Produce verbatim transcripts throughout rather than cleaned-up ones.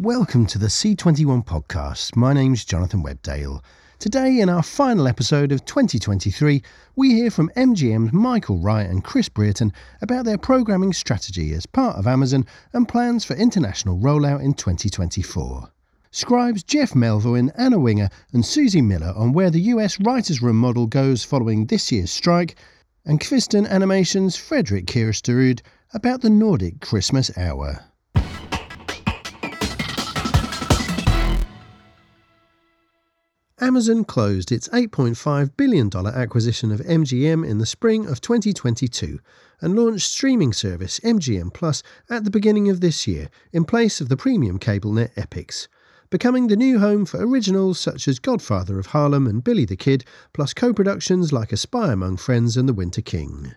Welcome to the C twenty-one podcast. My name's Jonathan Webdale. Today, in our final episode of twenty twenty-three, we hear from M G M's Michael Wright and Chris Brearton about their programming strategy as part of Amazon and plans for international rollout in twenty twenty-four. Scribes Jeff Melvoin, Anna Winger and Susie Miller on where the U S Writers' Room model goes following this year's strike, and Qvisten Animation's Fredrik Kiøsterud about the Nordic Christmas Hour. Amazon closed its eight point five billion dollars acquisition of M G M in the spring of twenty twenty-two and launched streaming service M G M Plus at the beginning of this year in place of the premium cable net Epix, becoming the new home for originals such as Godfather of Harlem and Billy the Kid, plus co-productions like A Spy Among Friends and The Winter King.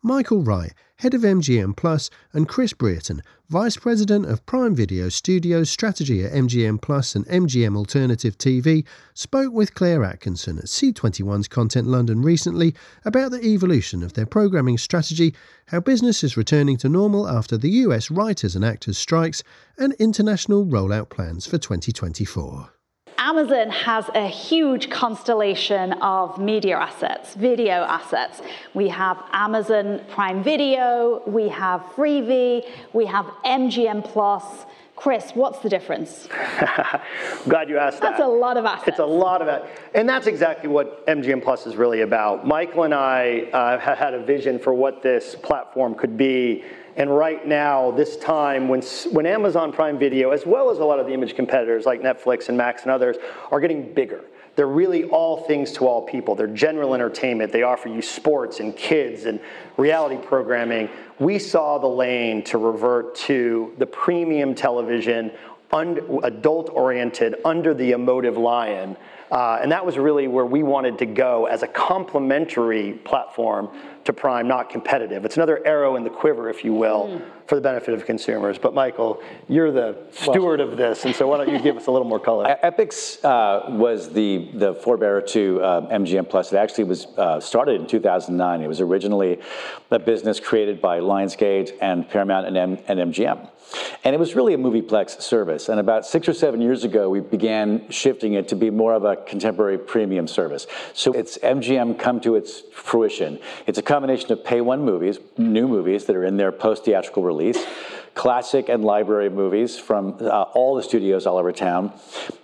Michael Wright, head of M G M Plus, and Chris Brearton, vice president of Prime Video Studios strategy at M G M Plus and M G M Alternative T V, spoke with Claire Atkinson at C twenty-one's Content London recently about the evolution of their programming strategy, how business is returning to normal after the U S writers and actors strikes, and international rollout plans for twenty twenty-four. Amazon has a huge constellation of media assets, video assets. We have Amazon Prime Video, we have Freevee, we have M G M Plus. Chris, what's the difference? Glad you asked that. That's a lot of assets. It's a lot of assets. And that's exactly what M G M Plus is really about. Michael and I uh, have had a vision for what this platform could be. And right now, this time, when when Amazon Prime Video, as well as a lot of the image competitors like Netflix and Max and others, are getting bigger. They're really all things to all people. They're general entertainment. They offer you sports and kids and reality programming. We saw the lane to revert to the premium television, un- adult-oriented, under the emotive lion. Uh, and that was really where we wanted to go as a complementary platform to Prime, not competitive. It's another arrow in the quiver, if you will, mm. for the benefit of consumers. But Michael, you're the steward well, of this, and so why don't you give us a little more color? Epix uh, was the, the forebearer to uh, M G M Plus. It actually was uh, started in two thousand nine. It was originally a business created by Lionsgate and Paramount and, M- and M G M. And it was really a movieplex service. And about six or seven years ago, we began shifting it to be more of a contemporary premium service. So it's M G M come to its fruition. It's a combination of pay-one movies, new movies that are in their post-theatrical release, classic and library movies from uh, all the studios all over town,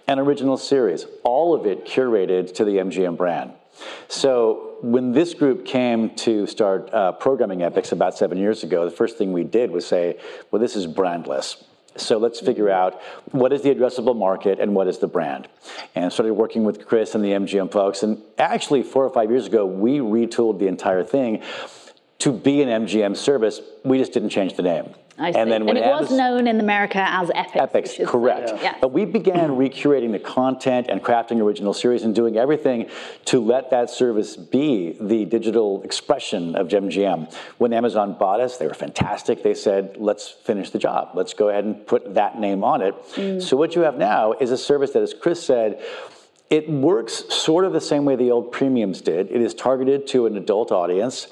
and original series, all of it curated to the M G M brand. So when this group came to start uh, programming Epix about seven years ago, the first thing we did was say, well, this is brandless. So let's figure out what is the addressable market and what is the brand. And started working with Chris and the M G M folks. And actually, four or five years ago, we retooled the entire thing to be an M G M service. We just didn't change the name. I and see. Then when and it Amazon, was known in America as Epix. Epix, is, correct. Yeah. Yeah. But we began recurating the content and crafting original series and doing everything to let that service be the digital expression of M G M. When Amazon bought us, they were fantastic. They said, let's finish the job. Let's go ahead and put that name on it. Mm. So what you have now is a service that, as Chris said, it works sort of the same way the old premiums did. It is targeted to an adult audience,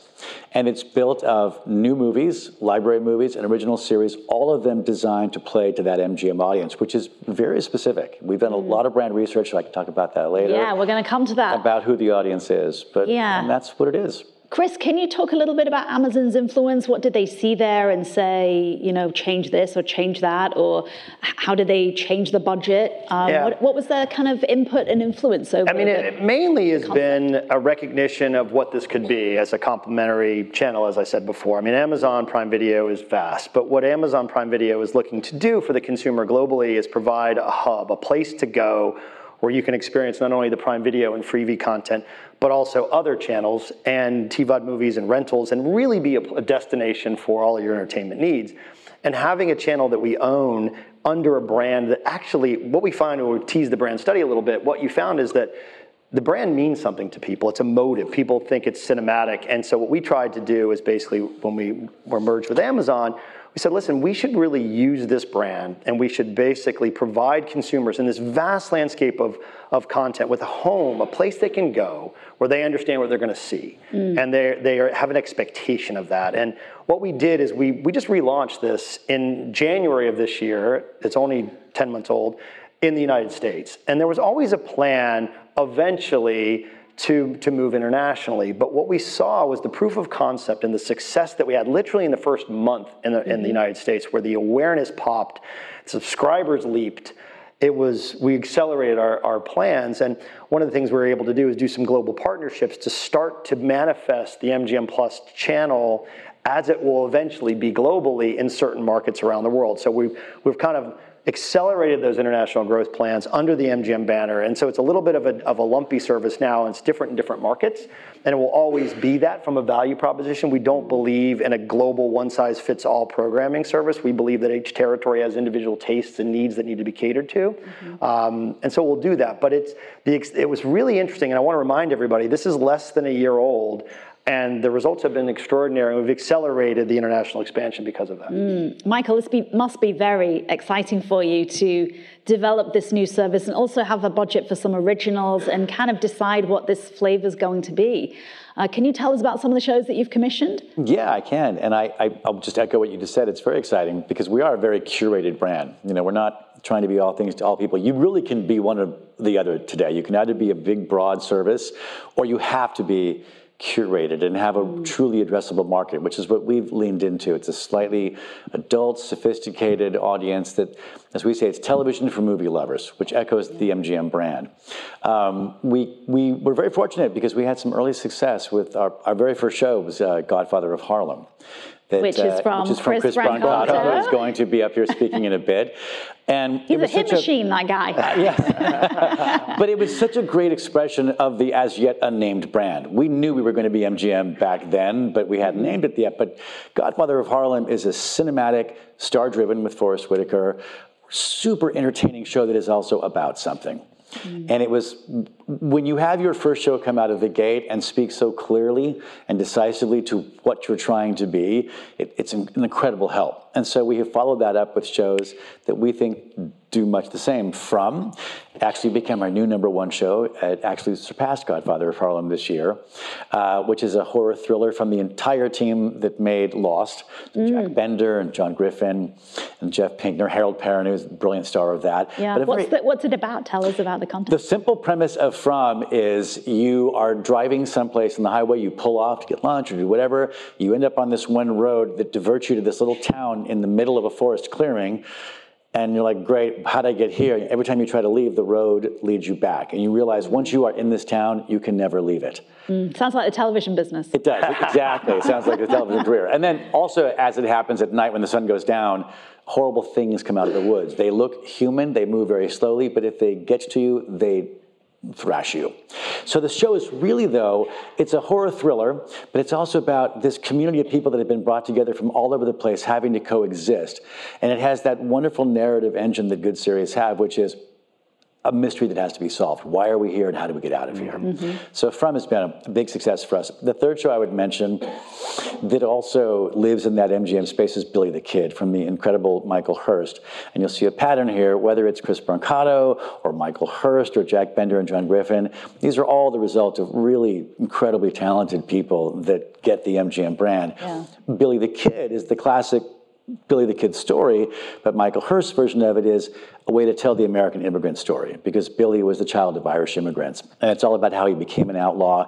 and it's built of new movies, library movies, and original series, all of them designed to play to that M G M audience, which is very specific. We've done a lot of brand research, so I can talk about that later. Yeah, we're going to come to that. About who the audience is, but yeah. And that's what it is. Chris, can you talk a little bit about Amazon's influence? What did they see there and say, you know, change this or change that? Or how did they change the budget? Um, yeah. what, what was their kind of input and influence over? I mean, it, it mainly has content. been a recognition of what this could be as a complementary channel, as I said before. I mean, Amazon Prime Video is vast, but what Amazon Prime Video is looking to do for the consumer globally is provide a hub, a place to go where you can experience not only the Prime Video and Freevee content, but also other channels and T VOD movies and rentals, and really be a, a destination for all of your entertainment needs. And having a channel that we own under a brand that actually, what we find when we tease the brand study a little bit, what you found is that the brand means something to people. It's emotive. People think it's cinematic. And so what we tried to do is basically, when we were merged with Amazon, we said, listen, we should really use this brand, and we should basically provide consumers in this vast landscape of, of content with a home, a place they can go where they understand what they're going to see. Mm. And they they are, have an expectation of that. And what we did is we, we just relaunched this in January of this year. It's only ten months old in the United States. And there was always a plan eventually to, to move internationally. But what we saw was the proof of concept and the success that we had literally in the first month in the, mm-hmm. in the United States, where the awareness popped, subscribers leaped. It was, we accelerated our, our plans, and one of the things we were able to do is do some global partnerships to start to manifest the M G M Plus channel as it will eventually be globally in certain markets around the world. So we've, we've kind of accelerated those international growth plans under the M G M banner, and so it's a little bit of a, of a lumpy service now, and it's different in different markets, and it will always be that from a value proposition. We don't believe in a global one-size-fits-all programming service. We believe that each territory has individual tastes and needs that need to be catered to, mm-hmm. um, and so we'll do that. But it's the, it was really interesting, and I want to remind everybody, this is less than a year old, and the results have been extraordinary. We've accelerated the international expansion because of that. Mm. Michael, this be, must be very exciting for you to develop this new service and also have a budget for some originals and kind of decide what this flavor is going to be. Uh, can you tell us about some of the shows that you've commissioned? Yeah, I can. And I, I, I'll just echo what you just said. It's very exciting because we are a very curated brand. You know, we're not trying to be all things to all people. You really can be one or the other today. You can either be a big, broad service, or you have to be curated and have a truly addressable market, which is what we've leaned into. It's a slightly adult, sophisticated audience that, as we say, it's television for movie lovers, which echoes the M G M brand. Um, we, we were very fortunate because we had some early success with our, our very first show was uh, Godfather of Harlem. That, which, is uh, which is from Chris, Chris Brancato, Brancato, who's going to be up here speaking in a bit. And he's a hit machine, a, that guy. Uh, yeah. But it was such a great expression of the as yet unnamed brand. We knew we were going to be M G M back then, but we hadn't mm-hmm. named it yet. But Godfather of Harlem is a cinematic, star-driven with Forest Whitaker, super entertaining show that is also about something. Mm-hmm. And it was, when you have your first show come out of the gate and speak so clearly and decisively to what you're trying to be, it, it's an incredible help. And so we have followed that up with shows that we think do much the same. From actually became our new number one show. It actually surpassed Godfather of Harlem this year, uh, which is a horror thriller from the entire team that made Lost. Mm. Jack Bender and John Griffin and Jeff Pinkner, Harold Perrin, who's a brilliant star of that. Yeah. But what's, very, the, what's it about? Tell us about the content. The simple premise of From is you are driving someplace on the highway, you pull off to get lunch or do whatever, you end up on this one road that diverts you to this little town in the middle of a forest clearing. And you're like, great, how'd I get here? Every time you try to leave, the road leads you back. And you realize once you are in this town, you can never leave it. Mm, sounds like the television business. It does, exactly. It sounds like the television career. And then also, as it happens at night when the sun goes down, horrible things come out of the woods. They look human, they move very slowly, but if they get to you, they thrash you. So the show is really, though, it's a horror thriller, but it's also about this community of people that have been brought together from all over the place having to coexist. And it has that wonderful narrative engine that good series have, which is a mystery that has to be solved. Why are we here and how do we get out of here? Mm-hmm. So From has been a big success for us. The third show I would mention that also lives in that M G M space is Billy the Kid from the incredible Michael Hurst. And you'll see a pattern here, whether it's Chris Brancato or Michael Hurst or Jack Bender and John Griffin. These are all the result of really incredibly talented people that get the M G M brand. Yeah. Billy the Kid is the classic Billy the Kid story, but Michael Hurst's version of it is a way to tell the American immigrant story, because Billy was the child of Irish immigrants. And it's all about how he became an outlaw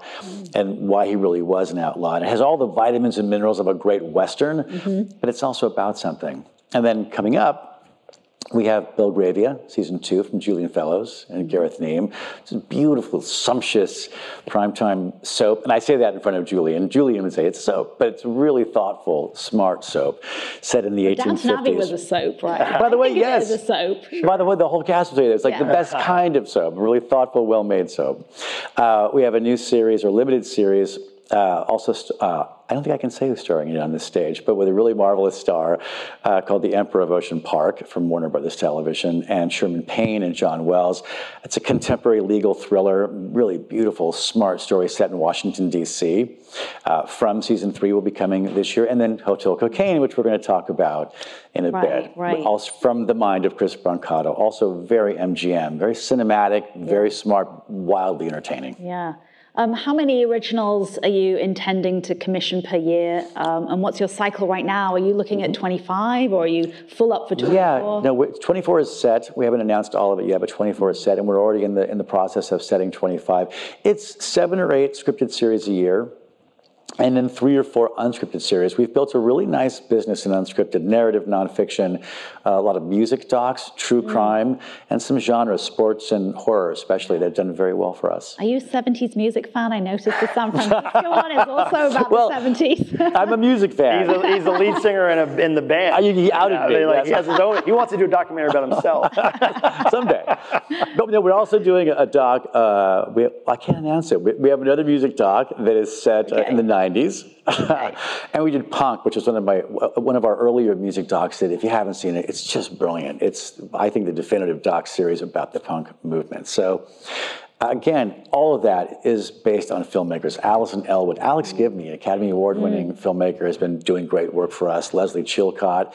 and why he really was an outlaw. And it has all the vitamins and minerals of a great Western, mm-hmm. but it's also about something. And then coming up, we have Belgravia, season two, from Julian Fellowes and Gareth Neame. It's a beautiful, sumptuous primetime soap. And I say that in front of Julian. Julian would say it's soap, but it's really thoughtful, smart soap set in the eighteen fifties. Downton Abbey was a soap, right? By the way, yes. It was a soap. By the way, the whole cast will tell you that. It's like yeah. the best kind of soap, really thoughtful, well-made soap. Uh, we have a new series, or limited series, Uh, also, st- uh, I don't think I can say who's starring it on this stage, but with a really marvelous star uh, called The Emperor of Ocean Park from Warner Brothers Television, and Sherman Payne and John Wells. It's a contemporary legal thriller, really beautiful, smart story set in Washington, D C Uh, From season three will be coming this year, and then Hotel Cocaine, which we're going to talk about in a right, bit. Right. Also from the mind of Chris Brancato, also very M G M, very cinematic, very yeah. smart, wildly entertaining. Yeah. Um, how many originals are you intending to commission per year? Um, and what's your cycle right now? Are you looking at twenty-five or are you full up for twenty-four? Yeah, no, twenty-four is set. We haven't announced all of it yet, but twenty-four is set. And we're already in the, in the process of setting twenty-five. It's seven or eight scripted series a year, and then three or four unscripted series. We've built a really nice business in unscripted narrative, nonfiction, uh, a lot of music docs, true mm. crime, and some genres, sports and horror especially. They've done very well for us. Are you a seventies music fan? I noticed the San Francisco one is also about well, the seventies. I'm a music fan. He's, a, he's the lead singer in, a, in the band. I, he outed you know, me. Like, he, has his own, he wants to do a documentary about himself. Someday. But you know, we're also doing a doc. Uh, we, I can't announce it. We, we have another music doc that is set okay. uh, in the nineties. nineties. Okay. And we did Punk, which is one of my one of our earlier music docs that, if you haven't seen it, it's just brilliant. It's, I think, the definitive doc series about the punk movement. So again, all of that is based on filmmakers. Allison Elwood, Alex mm. Gibney, an Academy Award-winning mm. filmmaker, has been doing great work for us. Leslie Chilcott.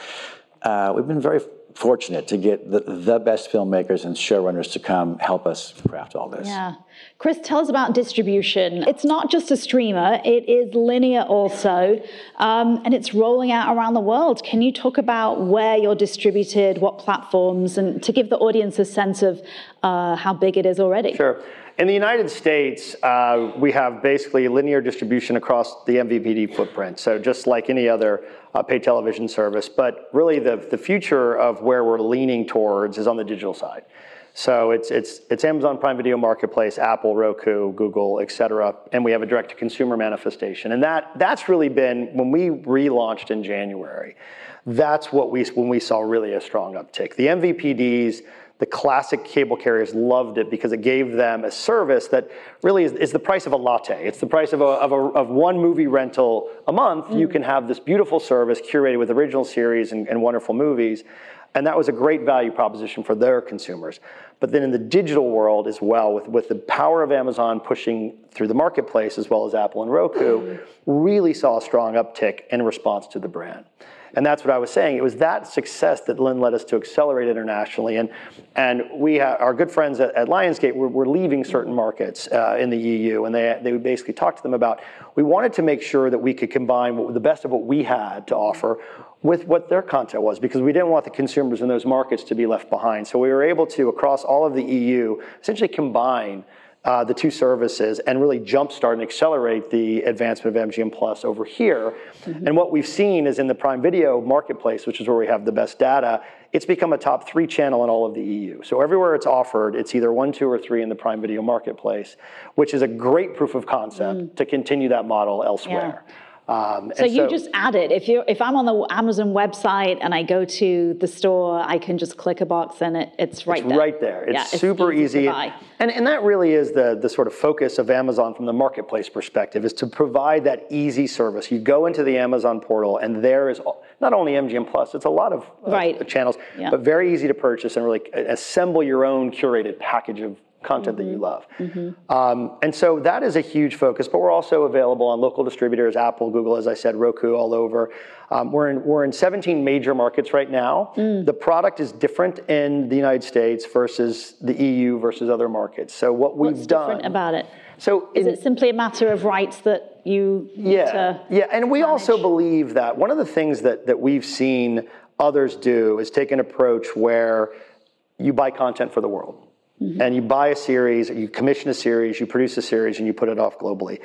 Uh, we've been very fortunate to get the, the best filmmakers and showrunners to come help us craft all this. Yeah. Chris, tell us about distribution. It's not just a streamer, it is linear also, um, and it's rolling out around the world. Can you talk about where you're distributed, what platforms, and to give the audience a sense of uh, how big it is already? Sure. In the United States, uh, we have basically linear distribution across the M V P D footprint, so just like any other uh, pay television service. But really the, the future of where we're leaning towards is on the digital side. So it's, it's, it's Amazon Prime Video Marketplace, Apple, Roku, Google, et cetera, and we have a direct-to-consumer manifestation. And that, that's really been, when we relaunched in January, that's what we, when we saw really a strong uptick. The M V P Ds, the classic cable carriers loved it because it gave them a service that really is, is the price of a latte. It's the price of, a, of, a, of one movie rental a month. Mm. You can have this beautiful service curated with original series and, and wonderful movies. And that was a great value proposition for their consumers. But then in the digital world as well, with, with the power of Amazon pushing through the marketplace as well as Apple and Roku, mm. really saw a strong uptick in response to the brand. And that's what I was saying. It was that success that Lynn led us to accelerate internationally. And and we have, our good friends at, at Lionsgate were, were leaving certain markets uh, in the E U. And they, they basically talked to them about, we wanted to make sure that we could combine what, the best of what we had to offer with what their content was, because we didn't want the consumers in those markets to be left behind. So we were able to, across all of the E U, essentially combine Uh, the two services and really jumpstart and accelerate the advancement of M G M Plus over here. Mm-hmm. And what we've seen is in the Prime Video marketplace, which is where we have the best data, it's become a top three channel in all of the E U. So everywhere it's offered, it's either one, two, or three in the Prime Video marketplace, which is a great proof of concept mm. to continue that model elsewhere. Yeah. Um, so you so, just add it. If you if I'm on the Amazon website and I go to the store, I can just click a box and it, it's right it's there. It's right there. It's, yeah, it's super easy. easy. To buy. And and that really is the the sort of focus of Amazon from the marketplace perspective, is to provide that easy service. You go into the Amazon portal and there is not only M G M Plus, it's a lot of uh, right. channels, yeah. but very easy to purchase and really assemble your own curated package of content mm-hmm. that you love. Mm-hmm. Um, and so that is a huge focus, but we're also available on local distributors, Apple, Google, as I said, Roku, all over. Um, we're in we're in seventeen major markets right now. Mm. The product is different in the United States versus the E U versus other markets. So what we've What's done- What's different about it? So is in, it simply a matter of rights that you need yeah, to Yeah, and we manage? Also believe that one of the things that, that we've seen others do is take an approach where you buy content for the world. Mm-hmm. And you buy a series, you commission a series, you produce a series, and you put it off globally.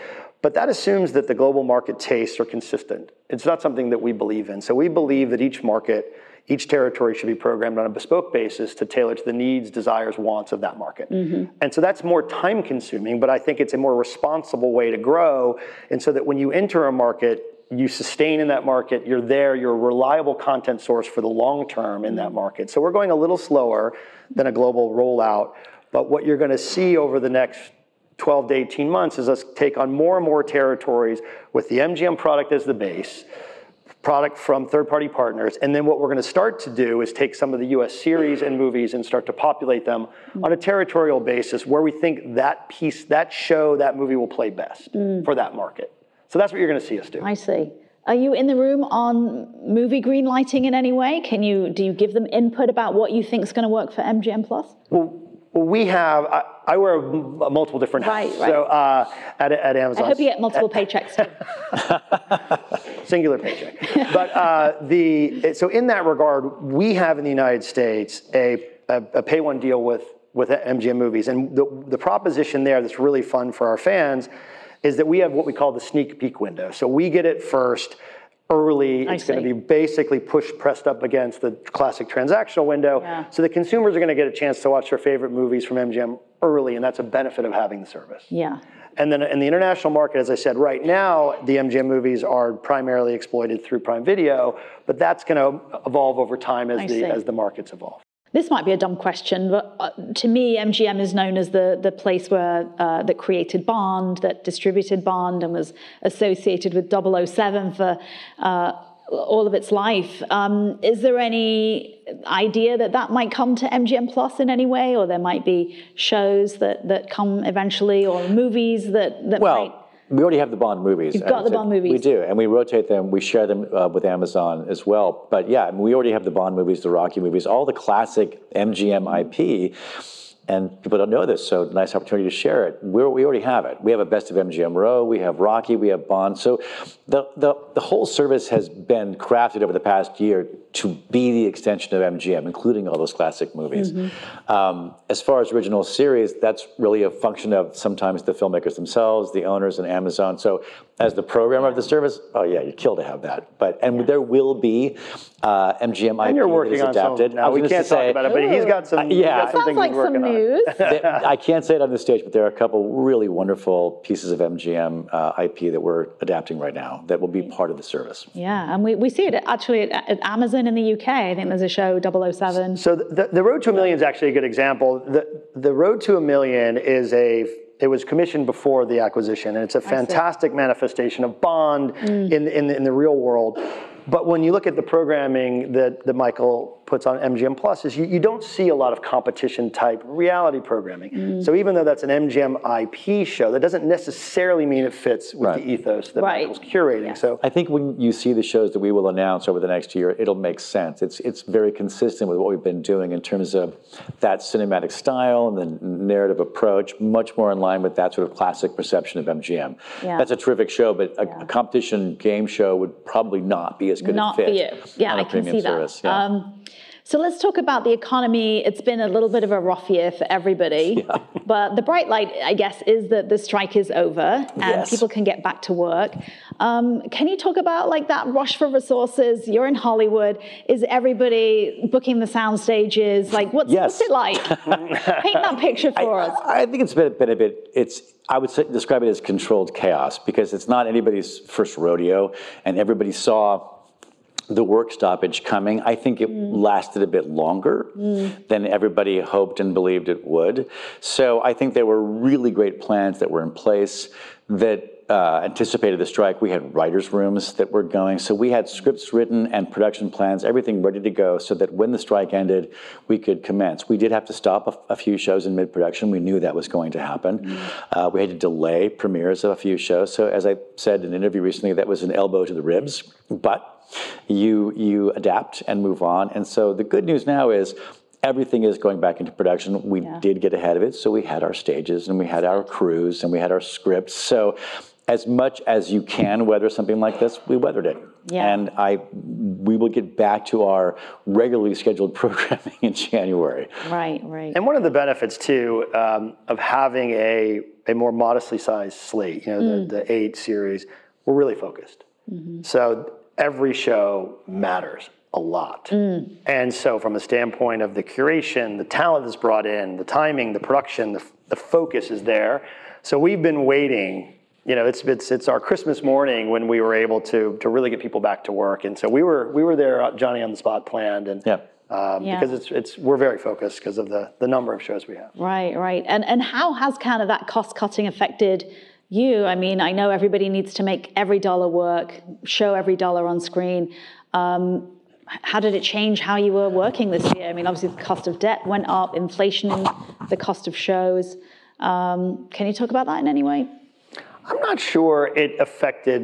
But that assumes that the global market tastes are consistent. It's not something that we believe in. So we believe that each market, each territory should be programmed on a bespoke basis to tailor to the needs, desires, wants of that market. Mm-hmm. And so that's more time consuming, but I think it's a more responsible way to grow. And so that when you enter a market, you sustain in that market, you're there, you're a reliable content source for the long term in that market. So we're going a little slower than a global rollout, but what you're going to see over the next twelve to eighteen months is us take on more and more territories with the M G M product as the base, product from third-party partners, and then what we're going to start to do is take some of the U S series and movies and start to populate them mm. on a territorial basis where we think that piece, that show, that movie will play best mm. for that market. So that's what you're going to see us do. I see. Are you in the room on movie green lighting in any way? Can you do you give them input about what you think is going to work for M G M Plus? Well, Well, we have, I, I wear multiple different hats, right, right. so uh, at, at Amazon. I hope you get multiple paychecks too. Singular paycheck. But uh, the, so in that regard, we have in the United States a, a, a pay one deal with, with M G M Movies. And the, the proposition there that's really fun for our fans is that we have what we call the sneak peek window. So we get it first. Early, it's going to be basically pushed, pressed up against the classic transactional window. Yeah. So the consumers are going to get a chance to watch their favorite movies from M G M early, and that's a benefit of having the service. Yeah. And then in the international market, as I said, right now, the M G M movies are primarily exploited through Prime Video, but that's going to evolve over time as the as the markets evolve. This might be a dumb question, but to me, M G M is known as the, the place where uh, that created Bond, that distributed Bond, and was associated with double oh seven for uh, all of its life. Um, is there any idea that that might come to M G M Plus in any way, or there might be shows that, that come eventually, or movies that, that well, might... We already have the Bond movies. You've got the Bond movies. We do, and we rotate them. We share them uh, with Amazon as well. But yeah, I mean, we already have the Bond movies, the Rocky movies, all the classic M G M I P, and people don't know this, so nice opportunity to share it. We're, we already have it. We have a Best of M G M Row, we have Rocky, we have Bond. So the, the, the whole service has been crafted over the past year to be the extension of M G M, including all those classic movies. Mm-hmm. Um, as far as original series, that's really a function of sometimes the filmmakers themselves, the owners, and Amazon. So as the programmer of the service, oh yeah, you'd kill to have that. But and yeah. there will be uh, M G M I P that is adapted. Now we can't talk say, about it, but ooh. he's got some. Uh, yeah, got some things like he's working some news. on. I can't say it on the stage, but there are a couple really wonderful pieces of M G M uh, I P that we're adapting right now that will be part of the service. Yeah, and we, we see it actually at, at Amazon. In the U K, I think there's a show, double oh seven. So the, the Road to a Million is actually a good example. The, the Road to a Million is a, it was commissioned before the acquisition, and it's a fantastic manifestation of Bond mm. in, in, in the real world. But when you look at the programming that, that Michael puts on M G M Plus, is you, you don't see a lot of competition-type reality programming. Mm. So even though that's an M G M I P show, that doesn't necessarily mean it fits with right. the ethos that right. Michael's curating. Yeah. So I think when you see the shows that we will announce over the next year, it'll make sense. It's it's very consistent with what we've been doing in terms of that cinematic style and the narrative approach, much more in line with that sort of classic perception of M G M. Yeah. That's a terrific show, but a, yeah. a competition game show would probably not be as good not a fit. Not for you. Yeah, I can see service. that. Yeah. Um, So let's talk about the economy. It's been a little bit of a rough year for everybody. Yeah. But the bright light, I guess, is that the strike is over and yes. people can get back to work. Um, can you talk about like that rush for resources? You're in Hollywood. Is everybody booking the sound stages? Like, what's, yes. what's it like? Paint that picture for I, us. I think it's been, been a bit, it's, I would say, describe it as controlled chaos, because it's not anybody's first rodeo, and everybody saw the work stoppage coming. I think it mm. lasted a bit longer mm. than everybody hoped and believed it would. So I think there were really great plans that were in place that uh, anticipated the strike. We had writers' rooms that were going. So we had scripts written and production plans, everything ready to go so that when the strike ended, we could commence. We did have to stop a, a few shows in mid-production. We knew that was going to happen. Mm. Uh, we had to delay premieres of a few shows. So as I said in an interview recently, that was an elbow to the ribs, but You you adapt and move on. And so the good news now is everything is going back into production. We yeah. did get ahead of it, so we had our stages and we had our crews and we had our scripts. So as much as you can weather something like this, we weathered it. Yeah. And I we will get back to our regularly scheduled programming in January. Right, right. And one of the benefits, too, um, of having a, a more modestly sized slate, you know, mm. the, the eight series, we're really focused. Mm-hmm. So every show matters a lot. Mm. And so from a standpoint of the curation, the talent that's brought in, the timing, the production, the, the focus is there. So we've been waiting, you know, it's, it's it's our Christmas morning when we were able to to really get people back to work. And so we were we were there, Johnny on the spot planned, and yeah. Um, yeah. because it's it's we're very focused because of the, the number of shows we have. Right, right. And and how has kind of that cost cutting affected you? I mean, I know everybody needs to make every dollar work, show every dollar on screen. Um, how did it change how you were working this year? I mean, obviously the cost of debt went up, inflation in the cost of shows. Um, can you talk about that in any way? I'm not sure it affected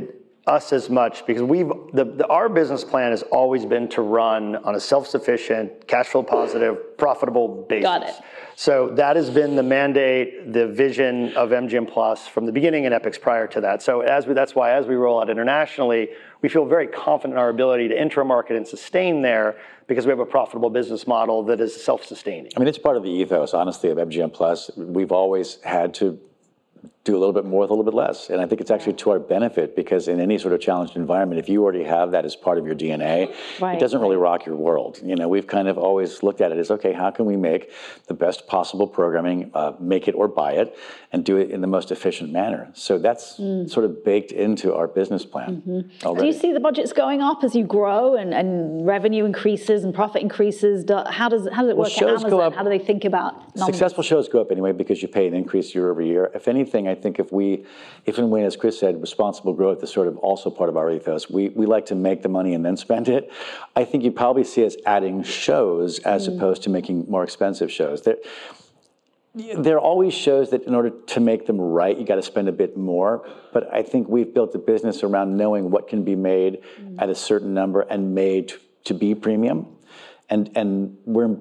us as much, because we've the, the our business plan has always been to run on a self-sufficient, cash flow positive, profitable basis. Got it. So that has been the mandate, the vision of M G M Plus from the beginning, and Epix prior to that. So as we, that's why as we roll out internationally, we feel very confident in our ability to enter a market and sustain there, because we have a profitable business model that is self-sustaining. I mean, it's part of the ethos, honestly, of M G M Plus. We've always had to do a little bit more with a little bit less. And I think it's actually to our benefit, because in any sort of challenged environment, if you already have that as part of your D N A, right, it doesn't really rock your world. You know, we've kind of always looked at it as, okay, how can we make the best possible programming, uh, make it or buy it, and do it in the most efficient manner. So that's mm. sort of baked into our business plan. Mm-hmm. Do you see the budgets going up as you grow and, and revenue increases and profit increases? Do, how, does, how does it work well, shows at Amazon? Go up. How do they think about numbers? Successful shows go up anyway, because you pay an increase year over year. If anything, I think if we, if and when, as Chris said, responsible growth is sort of also part of our ethos. We we like to make the money and then spend it. I think you probably see us adding shows as mm. opposed to making more expensive shows. There, there are always shows that in order to make them right, you got to spend a bit more. But I think we've built a business around knowing what can be made mm. at a certain number and made to be premium. And and we're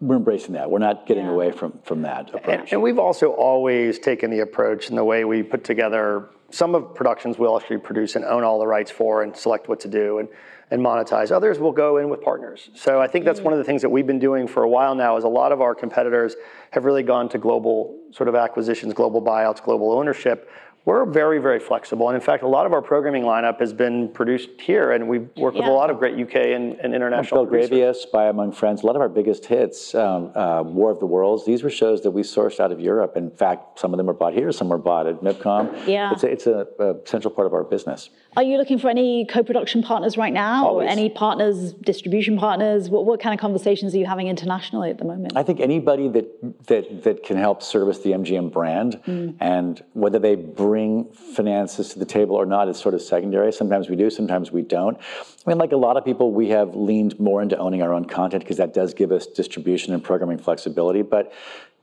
we're embracing that. We're not getting yeah. away from, from that approach. And, and we've also always taken the approach in the way we put together some of productions we'll actually produce and own all the rights for and select what to do and, and monetize. Others will go in with partners. So I think that's one of the things that we've been doing for a while now, is a lot of our competitors have really gone to global sort of acquisitions, global buyouts, global ownership. We're very, very flexible. And in fact, a lot of our programming lineup has been produced here, and we work yeah. with a lot of great U K and, and international producers. Belgravia, Spy Among Friends, a lot of our biggest hits, um, uh, War of the Worlds, these were shows that we sourced out of Europe. In fact, some of them were bought here, some were bought at Nibcom. Yeah. It's, a, it's a, a central part of our business. Are you looking for any co-production partners right now? Always. Or any partners, distribution partners? What, what kind of conversations are you having internationally at the moment? I think anybody that, that, that can help service the M G M brand, mm. and whether they bring bring finances to the table or not is sort of secondary. Sometimes we do, sometimes we don't. I mean, like a lot of people, we have leaned more into owning our own content, because that does give us distribution and programming flexibility. But,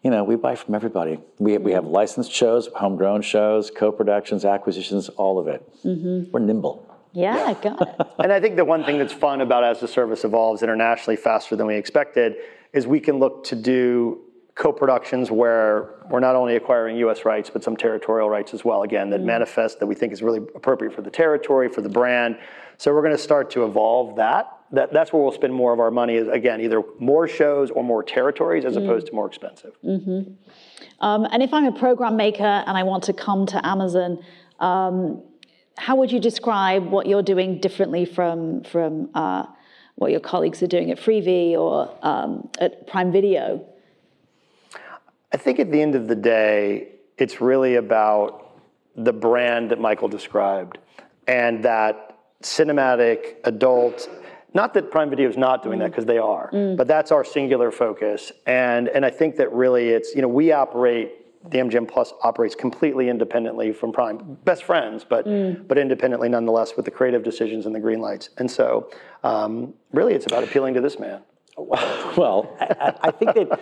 you know, we buy from everybody. We, we have licensed shows, homegrown shows, co-productions, acquisitions, all of it. Mm-hmm. We're nimble. Yeah, I got it. And I think the one thing that's fun about as the service evolves internationally faster than we expected is we can look to do co-productions where we're not only acquiring U S rights, but some territorial rights as well, again, that mm-hmm. manifest that we think is really appropriate for the territory, for the brand. So we're going to start to evolve that. that. That's where we'll spend more of our money, is again, either more shows or more territories as mm-hmm. opposed to more expensive. Mm-hmm. Um, and if I'm a program maker and I want to come to Amazon, um, how would you describe what you're doing differently from, from uh, what your colleagues are doing at Freevee or um, at Prime Video? I think at the end of the day, it's really about the brand that Michael described, and that cinematic, adult, not that Prime Video is not doing mm. that, because they are, mm. but that's our singular focus. And, and I think that really it's, you know, we operate, the M G M Plus operates completely independently from Prime, best friends, but mm. but independently nonetheless with the creative decisions and the green lights. And so um, really it's about appealing to this man. Well, I, I think that,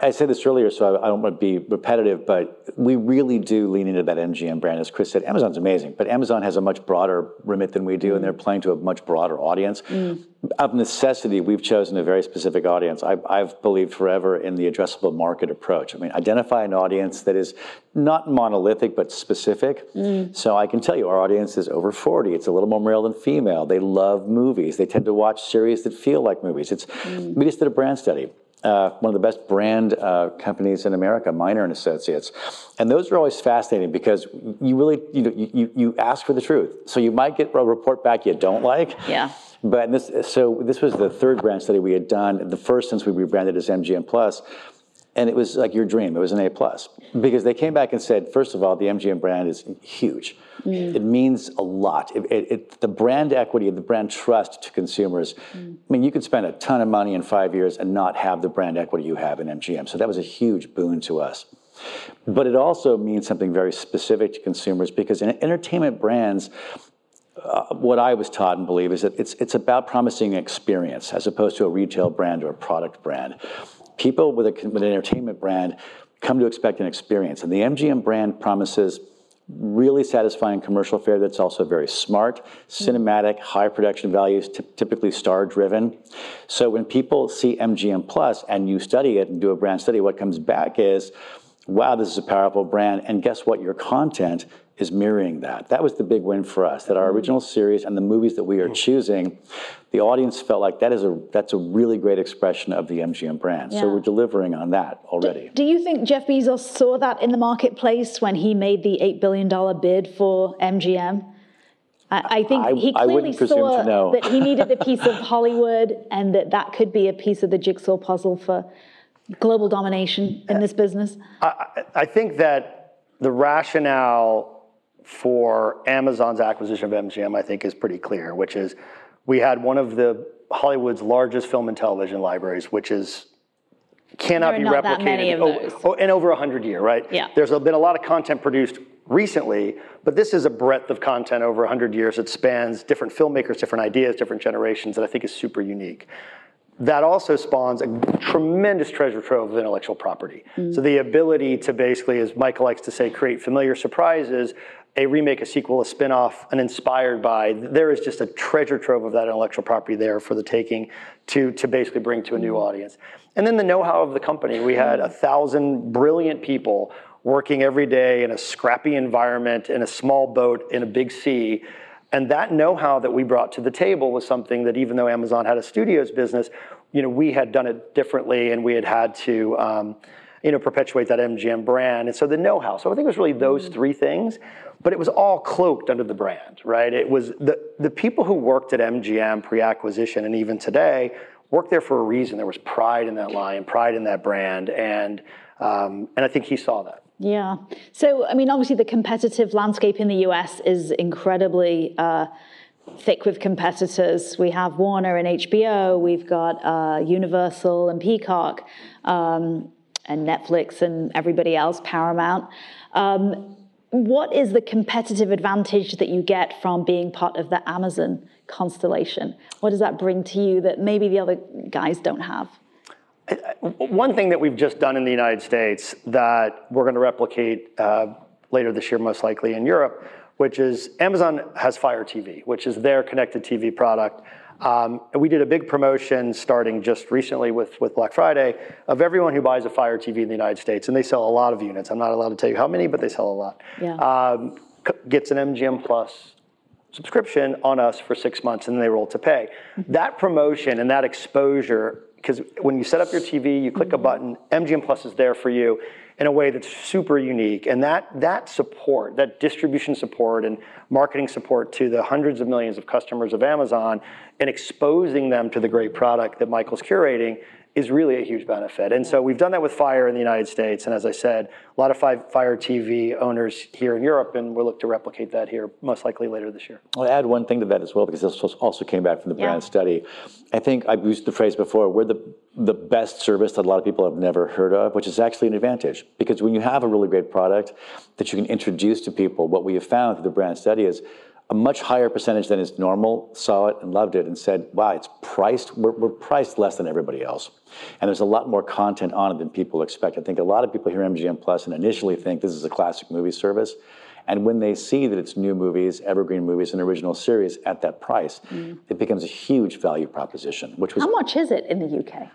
I said this earlier, so I don't want to be repetitive, but we really do lean into that M G M brand. As Chris said, Amazon's amazing, but Amazon has a much broader remit than we do, mm. and they're playing to a much broader audience. Mm. Of necessity, we've chosen a very specific audience. I, I've believed forever in the addressable market approach. I mean, identify an audience that is not monolithic, but specific. Mm. So I can tell you, our audience is over forty. It's a little more male than female. They love movies. They tend to watch series that feel like movies. It's mm. We just did a brand study. Uh, one of the best brand uh, companies in America, Minor and Associates, and those are always fascinating, because you really, you know, you you ask for the truth, so you might get a report back you don't like. Yeah. But this, so this was the third brand study we had done, the first since we rebranded as M G M Plus, and it was like your dream. It was an A plus, because they came back and said, first of all, the M G M brand is huge. Mm. It means a lot. It, it, it, the brand equity, the brand trust to consumers. Mm. I mean, you could spend a ton of money in five years and not have the brand equity you have in M G M. So that was a huge boon to us. But it also means something very specific to consumers, because in entertainment brands, Uh, what I was taught and believe is that it's it's about promising experience as opposed to a retail brand or a product brand. People with, a, with an entertainment brand come to expect an experience, and the M G M brand promises really satisfying commercial fare that's also very smart, cinematic, high production values, t- typically star-driven. So when people see M G M Plus and you study it and do a brand study, what comes back is, wow, this is a powerful brand. And guess what? Your content is mirroring that. That was the big win for us, that our original series and the movies that we are choosing, the audience felt like that is a that's a really great expression of the M G M brand. Yeah. So we're delivering on that already. Do, do you think Jeff Bezos saw that in the marketplace when he made the eight billion dollars bid for M G M? I, I think I, he clearly saw that he needed a piece of Hollywood and that that could be a piece of the jigsaw puzzle for global domination in this business. I, I think that the rationale for Amazon's acquisition of M G M, I think, is pretty clear, which is we had one of the Hollywood's largest film and television libraries, which is cannot there are be not replicated that many of those. Oh, oh, in over one hundred years, right? Yeah. There's been a lot of content produced recently, but this is a breadth of content over one hundred years that spans different filmmakers, different ideas, different generations that I think is super unique. That also spawns a tremendous treasure trove of intellectual property. Mm. So the ability to basically, as Michael likes to say, create familiar surprises, a remake, a sequel, a spinoff, an inspired by, there is just a treasure trove of that intellectual property there for the taking to, to basically bring to a new audience. And then the know-how of the company. We had a thousand brilliant people working every day in a scrappy environment, in a small boat, in a big sea. And that know-how that we brought to the table was something that, even though Amazon had a studios business, you know, we had done it differently, and we had had to um, you know, perpetuate that M G M brand. And so the know-how. So I think it was really those three things, but it was all cloaked under the brand, right? It was the, the people who worked at M G M pre-acquisition and even today worked there for a reason. There was pride in that line, pride in that brand. And, um, and I think he saw that. Yeah. So, I mean, obviously the competitive landscape in the U S is incredibly uh, thick with competitors. We have Warner and H B O. We've got uh, Universal and Peacock um, and Netflix and everybody else, Paramount. Um, what is the competitive advantage that you get from being part of the Amazon constellation? What does that bring to you that maybe the other guys don't have? One thing that we've just done in the United States that we're going to replicate uh, later this year, most likely in Europe, which is Amazon has Fire T V, which is their connected T V product. Um, and we did a big promotion starting just recently with, with Black Friday of everyone who buys a Fire T V in the United States, and they sell a lot of units. I'm not allowed to tell you how many, but they sell a lot. Yeah. Um, gets an M G M Plus subscription on us for six months, and then they roll to pay. Mm-hmm. That promotion and that exposure, because when you set up your T V, you click a button, M G M Plus is there for you in a way that's super unique. And that that support, that distribution support and marketing support to the hundreds of millions of customers of Amazon and exposing them to the great product that Michael's curating is really a huge benefit. And so we've done that with Fire in the United States. And as I said, a lot of Fire T V owners here in Europe, and we'll look to replicate that here most likely later this year. I'll add one thing to that as well, because this also came back from the brand yeah. study. I think I've used the phrase before, we're the, the best service that a lot of people have never heard of, which is actually an advantage. Because when you have a really great product that you can introduce to people, what we have found through the brand study is a much higher percentage than is normal saw it and loved it and said, wow, it's priced, we're, we're priced less than everybody else. And there's a lot more content on it than people expect. I think a lot of people hear M G M Plus and initially think this is a classic movie service. And when they see that it's new movies, evergreen movies, and original series at that price, mm. it becomes a huge value proposition. Which was How much is it in the U K?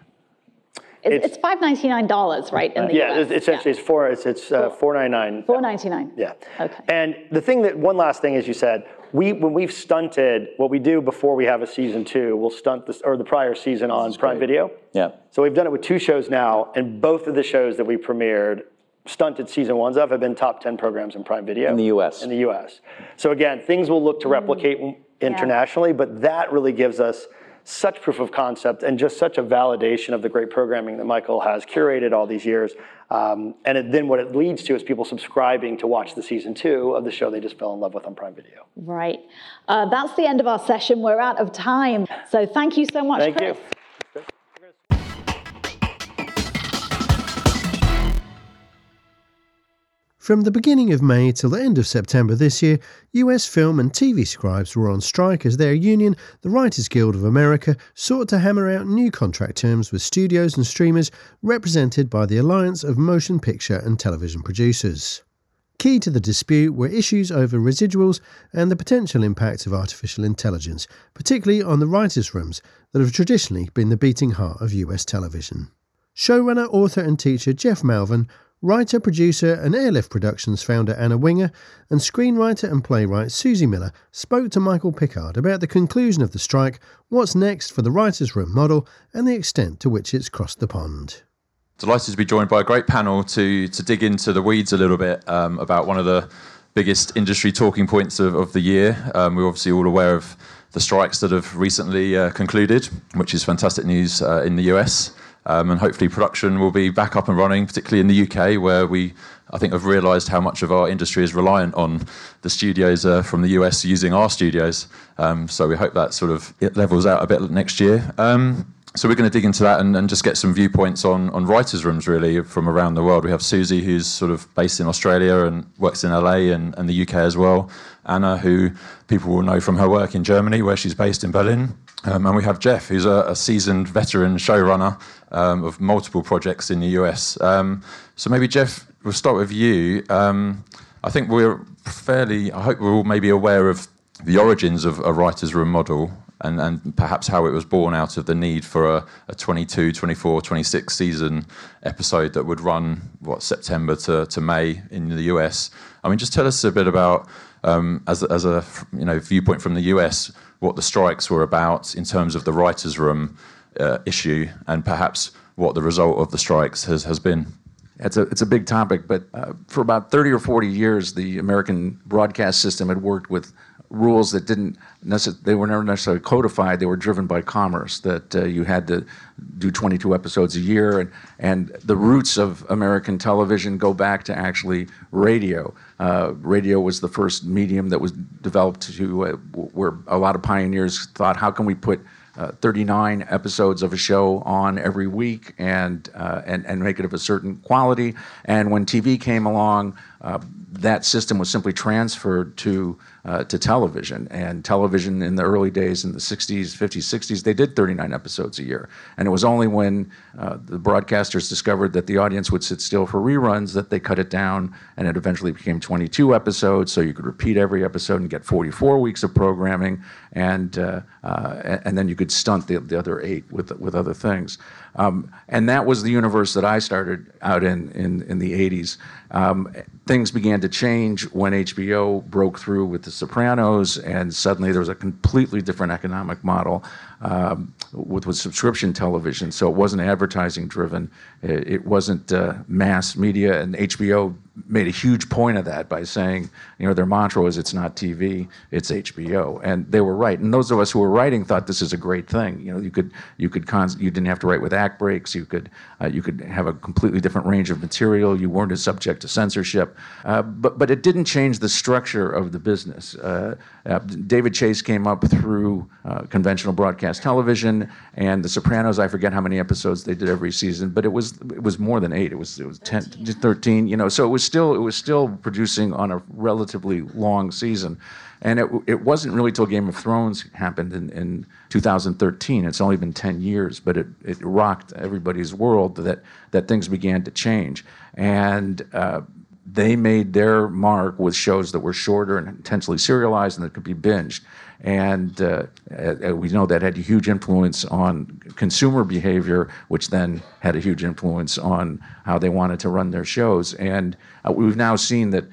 It's, it's five ninety-nine, right? In the yeah, U S. It's actually yeah. it's four. It's it's uh, four ninety-nine. four ninety-nine. Yeah. Okay. And the thing that one last thing, as you said, we when we've stunted what we do before we have a season two, we'll stunt this or the prior season this on Prime great. Video. Yeah. So we've done it with two shows now, and both of the shows that we premiered stunted season ones of have been top ten programs in Prime Video in the U S. In the U S. So again, things we'll look to replicate mm. internationally, yeah. but that really gives us such proof of concept and just such a validation of the great programming that Michael has curated all these years. Um, and it, then what it leads to is people subscribing to watch the season two of the show they just fell in love with on Prime Video. Right. Uh, that's the end of our session. We're out of time. So thank you so much, Thank Chris. you. From the beginning of May till the end of September this year, U S film and T V scribes were on strike as their union, the Writers Guild of America, sought to hammer out new contract terms with studios and streamers represented by the Alliance of Motion Picture and Television Producers. Key to the dispute were issues over residuals and the potential impacts of artificial intelligence, particularly on the writers' rooms that have traditionally been the beating heart of U S television. Showrunner, author and teacher Jeff Melvoin, writer, producer and Airlift Productions founder Anna Winger, and screenwriter and playwright Susie Miller spoke to Michael Pickard about the conclusion of the strike, what's next for the writers' room model, and the extent to which it's crossed the pond. Delighted to be joined by a great panel to to dig into the weeds a little bit um, about one of the biggest industry talking points of, of the year. Um, we're obviously all aware of the strikes that have recently uh, concluded, which is fantastic news uh, in the U S. Um, and hopefully production will be back up and running, particularly in the U K, where we, I think, have realised how much of our industry is reliant on the studios uh, from the U S using our studios. Um, so we hope that sort of it levels out a bit next year. Um, so we're going to dig into that and, and just get some viewpoints on, on writers' rooms, really, from around the world. We have Susie, who's sort of based in Australia and works in L A and, and the U K as well. Anna, who people will know from her work in Germany, where she's based in Berlin. Um, and we have Jeff, who's a, a seasoned veteran showrunner um, of multiple projects in the U S. Um, so maybe, Jeff, we'll start with you. Um, I think we're fairly, I hope we're all maybe aware of the origins of a writer's room model and, and perhaps how it was born out of the need for a, a twenty-two, twenty-four, twenty-six season episode that would run, what, September to, to May in the U S. I mean, just tell us a bit about, um, as, as a you know viewpoint from the U S, what the strikes were about in terms of the writers' room uh, issue, and perhaps what the result of the strikes has, has been. It's a it's a big topic, but uh, for about thirty or forty years, the American broadcast system had worked with rules that didn't necess- they were never necessarily codified. They were driven by commerce. That uh, you had to do twenty-two episodes a year, and and the roots of American television go back to actually radio. Uh, radio was the first medium that was developed to uh, where a lot of pioneers thought, how can we put uh, thirty-nine episodes of a show on every week and, uh, and and make it of a certain quality? And when T V came along, uh, that system was simply transferred to uh, to television. And television in the early days, in the sixties, fifties, sixties, they did thirty-nine episodes a year. And it was only when uh, the broadcasters discovered that the audience would sit still for reruns that they cut it down, and it eventually became twenty-two episodes, so you could repeat every episode and get forty-four weeks of programming, and uh, uh, and then you could stunt the, the other eight with with other things. Um, and that was the universe that I started out in in, in the eighties. Um, things began to change when H B O broke through with The Sopranos, and suddenly there was a completely different economic model um, with, with subscription television. So it wasn't advertising driven. It, it wasn't uh, mass media, and H B O made a huge point of that by saying, you know, their mantra is it's not T V, it's H B O, and they were right. And those of us who were writing thought this is a great thing. You know, you could you could cons- you didn't have to write with act breaks. You could uh, you could have a completely different range of material. You weren't as subject to censorship. Uh, but but it didn't change the structure of the business. Uh, uh, David Chase came up through uh, conventional broadcast television, and The Sopranos. I forget how many episodes they did every season, but it was it was more than eight. It was it was ten, thirteen. You know, so it was. Still, it was still producing on a relatively long season, and it it wasn't really till Game of Thrones happened in, in two thousand thirteen. It's only been ten years, but it, it rocked everybody's world that that things began to change, and uh, they made their mark with shows that were shorter and intentionally serialized and that could be binged. And uh, we know that had a huge influence on consumer behavior, which then had a huge influence on how they wanted to run their shows. And uh, we've now seen that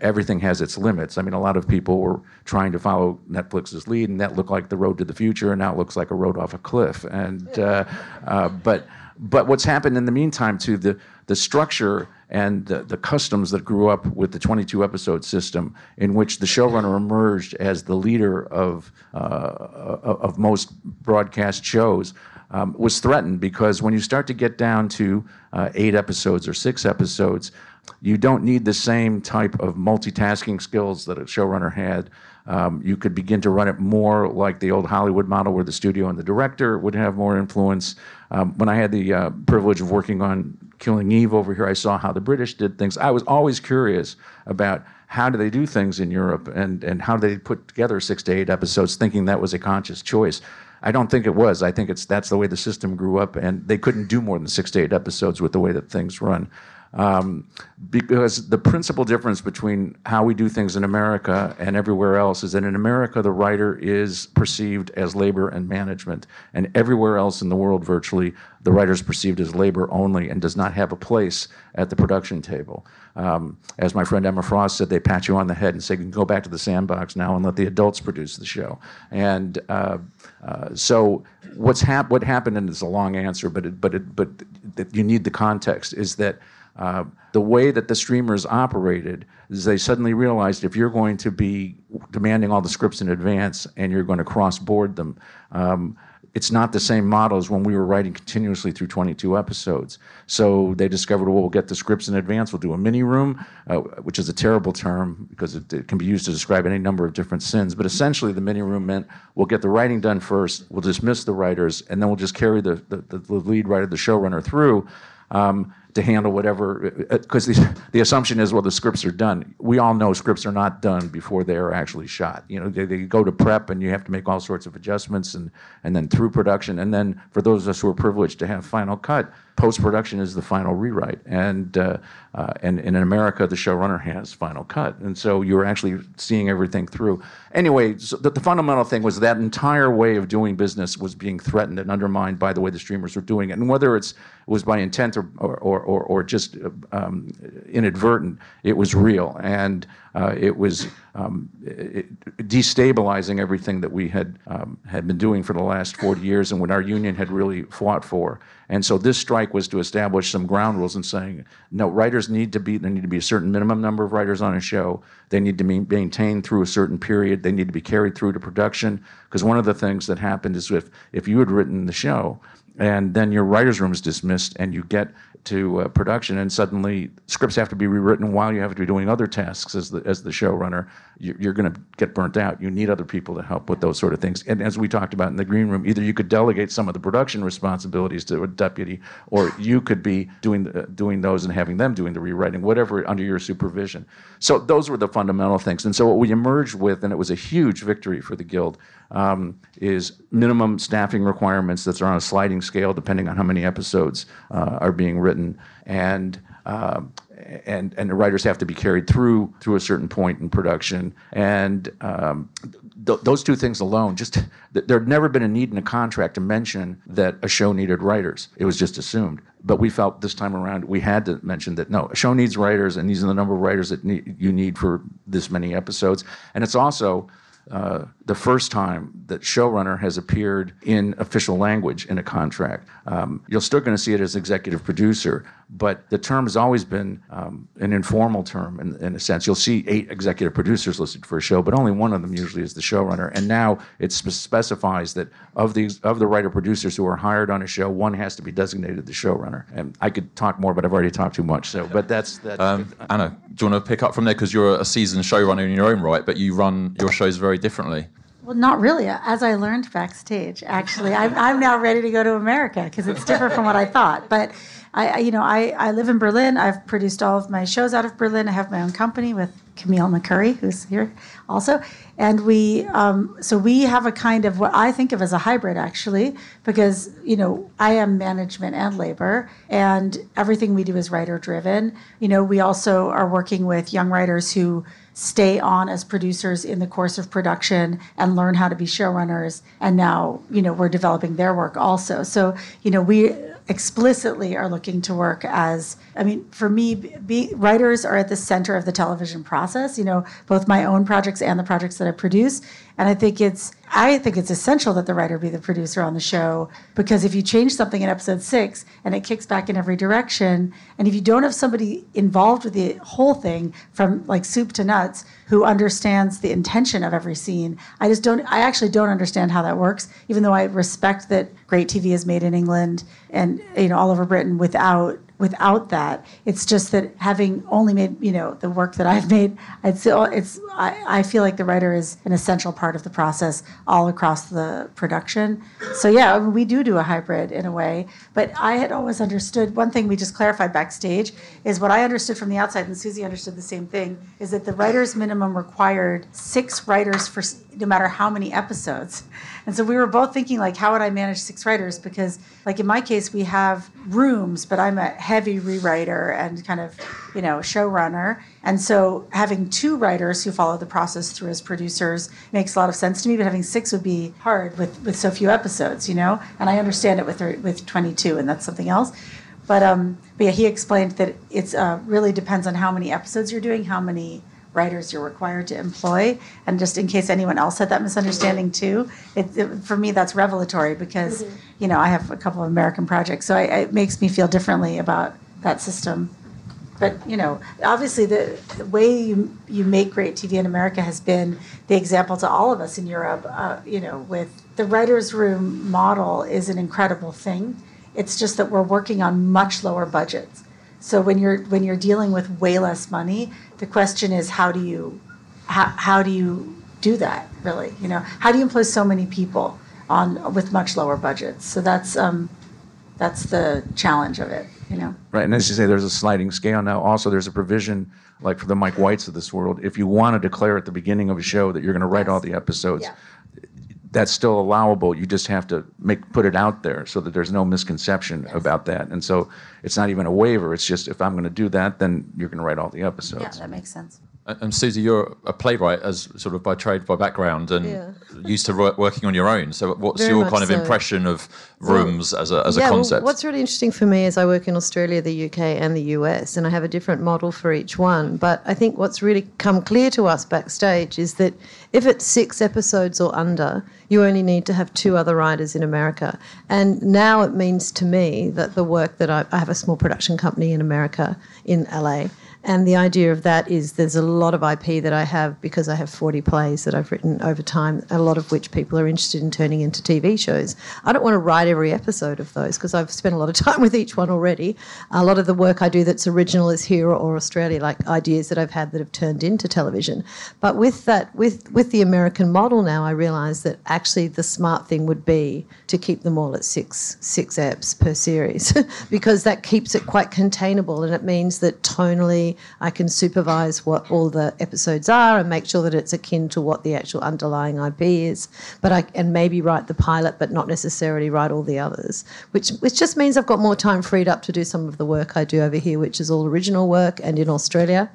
everything has its limits. I mean, a lot of people were trying to follow Netflix's lead, and that looked like the road to the future, and now it looks like a road off a cliff. And uh, uh, but but what's happened in the meantime to the the structure and the, the customs that grew up with the twenty-two episode system, in which the showrunner emerged as the leader of uh, of most broadcast shows, um, was threatened, because when you start to get down to uh, eight episodes or six episodes, you don't need the same type of multitasking skills that a showrunner had. Um, you could begin to run it more like the old Hollywood model, where the studio and the director would have more influence. Um, when I had the uh, privilege of working on Killing Eve over here, I saw how the British did things. I was always curious about how do they do things in Europe, and, and how they put together six to eight episodes, thinking that was a conscious choice. I don't think it was. I think it's that's the way the system grew up, and they couldn't do more than six to eight episodes with the way that things run. Um, because the principal difference between how we do things in America and everywhere else is that in America, the writer is perceived as labor and management. And everywhere else in the world, virtually, the writer is perceived as labor only and does not have a place at the production table. Um, as my friend Emma Frost said, they pat you on the head and say, you can go back to the sandbox now and let the adults produce the show. And uh, uh, so what's hap- what happened, and it's a long answer, but, it, but, it, but it, you need the context, is that Uh, the way that the streamers operated is they suddenly realized if you're going to be demanding all the scripts in advance and you're going to cross-board them, um, it's not the same model as when we were writing continuously through twenty-two episodes. So they discovered, well, we'll get the scripts in advance, we'll do a mini room, uh, which is a terrible term because it, it can be used to describe any number of different sins. But essentially the mini room meant we'll get the writing done first, we'll dismiss the writers, and then we'll just carry the, the, the lead writer, the showrunner through. Um, to handle whatever, because the, the assumption is, well, the scripts are done. We all know scripts are not done before they are actually shot. You know, they, they go to prep, and you have to make all sorts of adjustments, and, and then through production. And then for those of us who are privileged to have final cut, post-production is the final rewrite. And, uh, uh, and, and in America, the showrunner has final cut. And so you're actually seeing everything through. Anyway, so the, the fundamental thing was that entire way of doing business was being threatened and undermined by the way the streamers were doing it. And whether it's, it was by intent or, or, or Or, or just um, inadvertent, it was real, and uh, it was um, it destabilizing everything that we had um, had been doing for the last forty years, and what our union had really fought for. And so this strike was to establish some ground rules and saying, no, writers need to be, there need to be a certain minimum number of writers on a show. They need to be maintained through a certain period. They need to be carried through to production, because one of the things that happened is if if you had written the show, and then your writer's room is dismissed, and you get to uh, production, and suddenly scripts have to be rewritten while you have to be doing other tasks as the as the showrunner, you, you're going to get burnt out. You need other people to help with those sort of things. And as we talked about in the green room, either you could delegate some of the production responsibilities to a deputy, or you could be doing uh, doing those and having them doing the rewriting, whatever, under your supervision. So those were the fundamental things. And so what we emerged with, and it was a huge victory for the Guild, um, is minimum staffing requirements that are on a sliding scale depending on how many episodes uh, are being written. Written, and uh, and and the writers have to be carried through through a certain point in production. And um, th- those two things alone, just th- there had never been a need in a contract to mention that a show needed writers. It was just assumed. But we felt this time around we had to mention that, no, a show needs writers, and these are the number of writers that need, you need for this many episodes. And it's also Uh, the first time that showrunner has appeared in official language in a contract. Um, you're still going to see it as executive producer, but the term has always been um, an informal term in, in a sense. You'll see eight executive producers listed for a show, but only one of them usually is the showrunner. And now it sp- specifies that of the, of the writer-producers who are hired on a show, one has to be designated the showrunner. And I could talk more, but I've already talked too much. So, but that's... that's um, Anna, do you want to pick up from there? Because you're a seasoned showrunner in your own right, but you run your shows very differently. Well, not really. As I learned backstage, actually, I'm, I'm now ready to go to America because it's different from what I thought. But I, you know, I, I live in Berlin. I've produced all of my shows out of Berlin. I have my own company with Camille McCurry, who's here also, and we um, so we have a kind of what I think of as a hybrid, actually, because you know I am management and labor, and everything we do is writer driven. You know, we also are working with young writers who stay on as producers in the course of production and learn how to be showrunners. And now, you know, we're developing their work also. So, you know, we explicitly are looking to work as, I mean, for me, be, writers are at the center of the television process, you know, both my own projects and the projects that I produce. And I think it's I think it's essential that the writer be the producer on the show, because if you change something in episode six and it kicks back in every direction, and if you don't have somebody involved with the whole thing from like soup to nuts who understands the intention of every scene, I just don't I actually don't understand how that works, even though I respect that great T V is made in England and you know all over Britain without Without that, it's just that having only made, you know, the work that I've made, it's, it's, I, I feel like the writer is an essential part of the process all across the production. So, yeah, we do do a hybrid in a way. But I had always understood, one thing we just clarified backstage is what I understood from the outside, and Susie understood the same thing, is that the writer's minimum required six writers for no matter how many episodes. And so we were both thinking, like, how would I manage six writers? Because, like, in my case, we have rooms, but I'm a heavy rewriter and kind of, you know, showrunner. And so having two writers who follow the process through as producers makes a lot of sense to me, but having six would be hard with, with so few episodes, you know? And I understand it with with twenty-two, and that's something else. But, um, but yeah, he explained that it's uh, really depends on how many episodes you're doing, how many writers you're required to employ. And just in case anyone else had that misunderstanding too, it, it, for me that's revelatory because, mm-hmm. you know, I have a couple of American projects, so I, I, it makes me feel differently about that system. But, you know, obviously the, the way you, you make great T V in America has been the example to all of us in Europe, uh, you know, with the writer's room model is an incredible thing. It's just that we're working on much lower budgets. So when you're when you're dealing with way less money, the question is how do you how, how do you do that really? You know, how do you employ so many people on with much lower budgets? So that's um, that's the challenge of it, you know. Right, and as you say, there's a sliding scale now. Also, there's a provision like for the Mike Whites of this world. If you want to declare at the beginning of a show that you're going to write yes. all the episodes. Yeah. That's still allowable. You just have to make put it out there so that there's no misconception yes. about that. And so it's not even a waiver. It's just if I'm going to do that, then you're going to write all the episodes. Yeah, that makes sense. And Susie, you're a playwright as sort of by trade, by background, and yeah. used to working on your own. So what's Very your kind of so. impression of rooms well, as a as yeah, a concept? Well, what's really interesting for me is I work in Australia, the U K, and the U S, and I have a different model for each one. But I think what's really come clear to us backstage is that if it's six episodes or under, you only need to have two other writers in America. And now it means to me that the work that I, I have a small production company in America, in L A, and the idea of that is there's a lot of I P that I have because I have forty plays that I've written over time, a lot of which people are interested in turning into T V shows. I don't want to write every episode of those because I've spent a lot of time with each one already. A lot of the work I do that's original is here or Australia, like ideas that I've had that have turned into television. But with that, with, with the American model now, I realise that actually the smart thing would be to keep them all at six, six eps per series because that keeps it quite containable and it means that tonally I can supervise what all the episodes are and make sure that it's akin to what the actual underlying I P is. But I and maybe write the pilot, but not necessarily write all the others, which which just means I've got more time freed up to do some of the work I do over here, which is all original work and in Australia.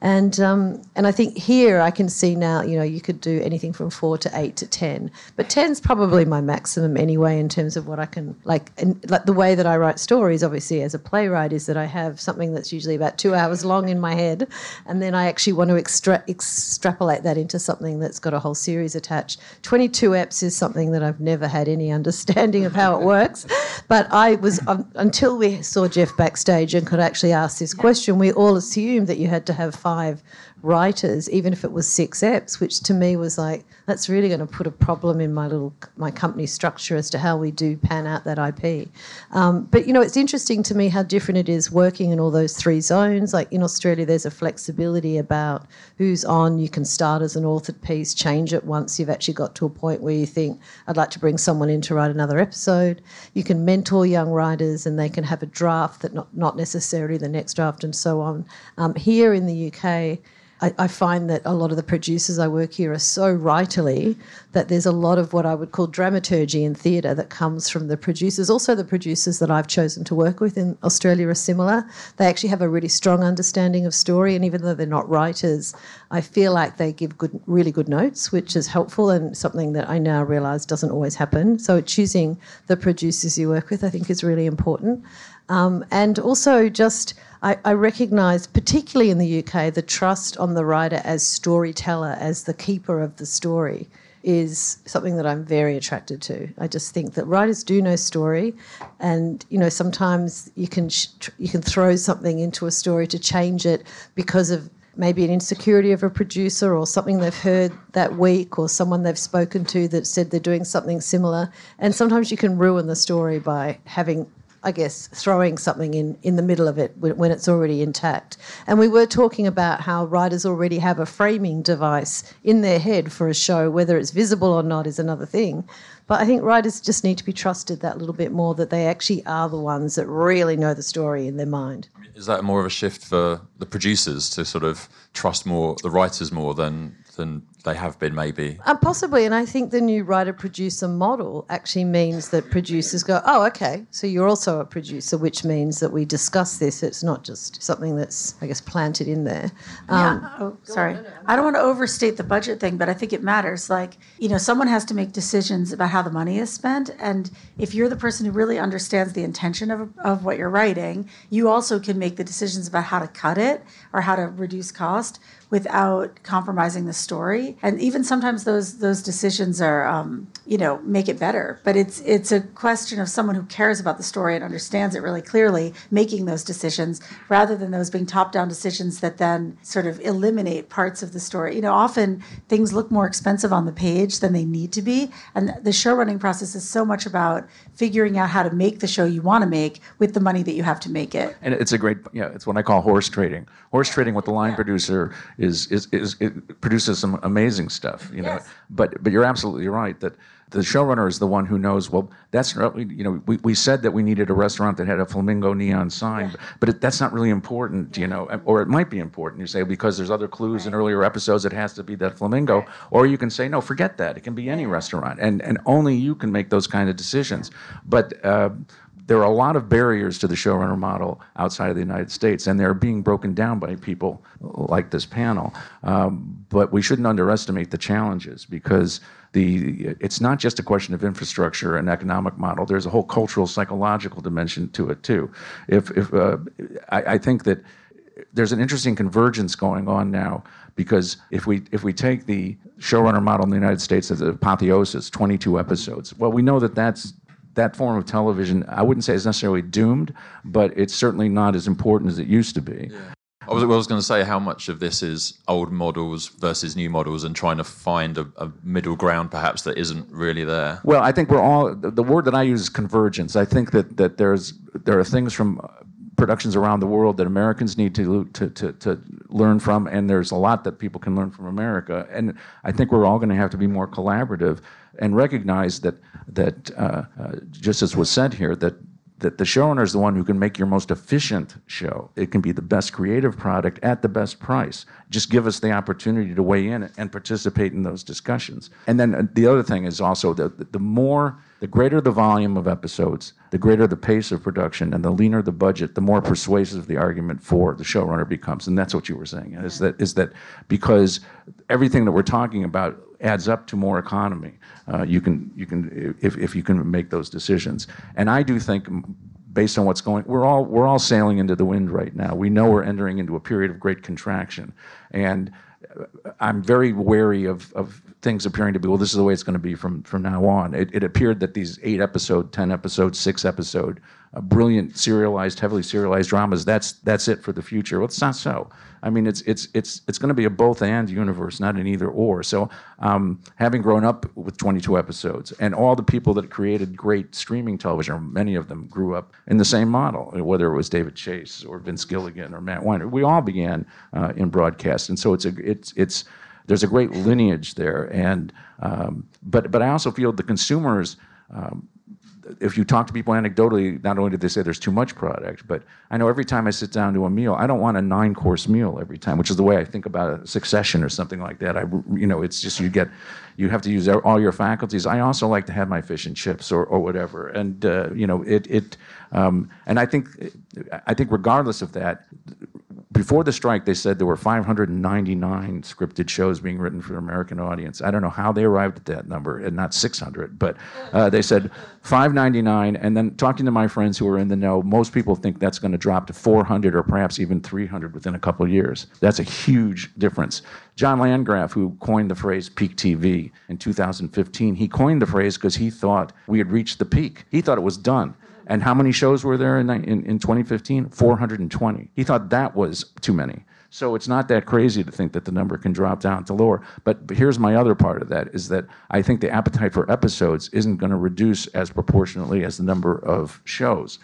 And um, and I think here I can see now, you know, you could do anything from four to eight to ten. But ten's probably my maximum anyway in terms of what I can, like, and, like the way that I write stories, obviously, as a playwright is that I have something that's usually about two hours long in my head. And then I actually want to extra- extrapolate that into something that's got a whole series attached. twenty-two eps is something that I've never had any understanding of how it works. But I was, um, until we saw Jeff backstage and could actually ask this question, we all assumed that you had to have five five writers, even if it was six eps, which to me was like, that's really going to put a problem in my little my company structure as to how we do pan out that I P. Um, but, you know, it's interesting to me how different it is working in all those three zones. Like in Australia, there's a flexibility about who's on. You can start as an authored piece, change it once you've actually got to a point where you think, I'd like to bring someone in to write another episode. You can mentor young writers and they can have a draft that not, not necessarily the next draft and so on. Um, here in the U K, I, I find that a lot of the producers I work here are so writerly that there's a lot of what I would call dramaturgy in theatre that comes from the producers. Also the producers that I've chosen to work with in Australia are similar. They actually have a really strong understanding of story, and even though they're not writers, I feel like they give good, really good notes, which is helpful and something that I now realise doesn't always happen. So choosing the producers you work with I think is really important. Um, and also just I, I recognise, particularly in the U K, the trust on the writer as storyteller, as the keeper of the story, is something that I'm very attracted to. I just think that writers do know story, and you know sometimes you can sh- you can throw something into a story to change it because of maybe an insecurity of a producer or something they've heard that week or someone they've spoken to that said they're doing something similar. And sometimes you can ruin the story by having, I guess, throwing something in, in the middle of it when it's already intact. And we were talking about how writers already have a framing device in their head for a show. Whether it's visible or not is another thing. But I think writers just need to be trusted that little bit more, that they actually are the ones that really know the story in their mind. Is that more of a shift for the producers to sort of trust more the writers more than than they have been maybe. Uh, possibly, and I think the new writer-producer model actually means that producers go, oh, okay, so you're also a producer, which means that we discuss this. It's not just something that's, I guess, planted in there. Um, yeah. Oh, sorry. No, no, no. I don't want to overstate the budget thing, but I think it matters. Like, you know, someone has to make decisions about how the money is spent, and if you're the person who really understands the intention of, of what you're writing, you also can make the decisions about how to cut it or how to reduce cost without compromising the story. And even sometimes those those decisions are, um, you know, make it better. But it's it's a question of someone who cares about the story and understands it really clearly making those decisions, rather than those being top-down decisions that then sort of eliminate parts of the story. You know, often things look more expensive on the page than they need to be. And the show running process is so much about figuring out how to make the show you want to make with the money that you have to make it. And it's a great, you know, it's what I call horse trading. Horse trading with the line yeah. producer Is, is is it produces some amazing stuff, you know. Yes. But but you're absolutely right that the showrunner is the one who knows. Well, that's not, you know, we, we said that we needed a restaurant that had a flamingo neon sign, yeah. but it, that's not really important, yeah. you know. Or it might be important. You say because there's other clues right. in earlier episodes, it has to be that flamingo. Right. Or you can say no, forget that. It can be any yeah. restaurant, and and only you can make those kind of decisions. Yeah. But. Uh, There are a lot of barriers to the showrunner model outside of the United States, and they're being broken down by people like this panel. Um, but we shouldn't underestimate the challenges, because the it's not just a question of infrastructure and economic model. There's a whole cultural, psychological dimension to it, too. If, if uh, I, I think that there's an interesting convergence going on now, because if we if we take the showrunner model in the United States as an apotheosis, twenty-two episodes, well, we know that that's that form of television, I wouldn't say is necessarily doomed, but it's certainly not as important as it used to be. Yeah. I was, I was going to say how much of this is old models versus new models and trying to find a, a middle ground, perhaps, that isn't really there. Well, I think we're all... The, the word that I use is convergence. I think that, that there's there are things from productions around the world that Americans need to, to, to, to learn from, and there's a lot that people can learn from America. And I think we're all going to have to be more collaborative and recognize that, that uh, uh, just as was said here, that, that the showrunner is the one who can make your most efficient show. It can be the best creative product at the best price. Just give us the opportunity to weigh in and participate in those discussions. And then uh, the other thing is also that the more, the greater the volume of episodes, the greater the pace of production, and the leaner the budget, the more persuasive the argument for the showrunner becomes. And that's what you were saying, is that is that because everything that we're talking about adds up to more economy. Uh, you can you can if if you can make those decisions. And I do think, based on what's going, we're all we're all sailing into the wind right now. We know we're entering into a period of great contraction, and I'm very wary of of things appearing to be, well, this is the way it's going to be from from now on. It, it appeared that these eight episode, ten episode, six episode, uh, brilliant serialized, heavily serialized dramas, that's that's it for the future. Well, it's not so. I mean, it's it's it's it's going to be a both and universe, not an either or. So, um, having grown up with twenty-two episodes, and all the people that created great streaming television, many of them grew up in the same model. Whether it was David Chase or Vince Gilligan or Matt Weiner, we all began uh, in broadcast, and so it's a it's it's. There's a great lineage there, and um, but but I also feel the consumers. Um, if you talk to people anecdotally, not only do they say there's too much product, but I know every time I sit down to a meal, I don't want a nine-course meal every time, which is the way I think about a Succession or something like that. I you know it's just you get you have to use all your faculties. I also like to have my fish and chips or or whatever, and uh, you know it it um, and I think I think regardless of that. Before the strike, they said there were five hundred ninety-nine scripted shows being written for the American audience. I don't know how they arrived at that number, and not six hundred, but uh, they said five ninety-nine. And then talking to my friends who are in the know, most people think that's going to drop to four hundred or perhaps even three hundred within a couple of years. That's a huge difference. John Landgraf, who coined the phrase peak T V in two thousand fifteen, he coined the phrase because he thought we had reached the peak. He thought it was done. And how many shows were there in, in, in twenty fifteen? four hundred twenty. He thought that was too many. So it's not that crazy to think that the number can drop down to lower. But, but here's my other part of that, is that I think the appetite for episodes isn't going to reduce as proportionately as the number of shows.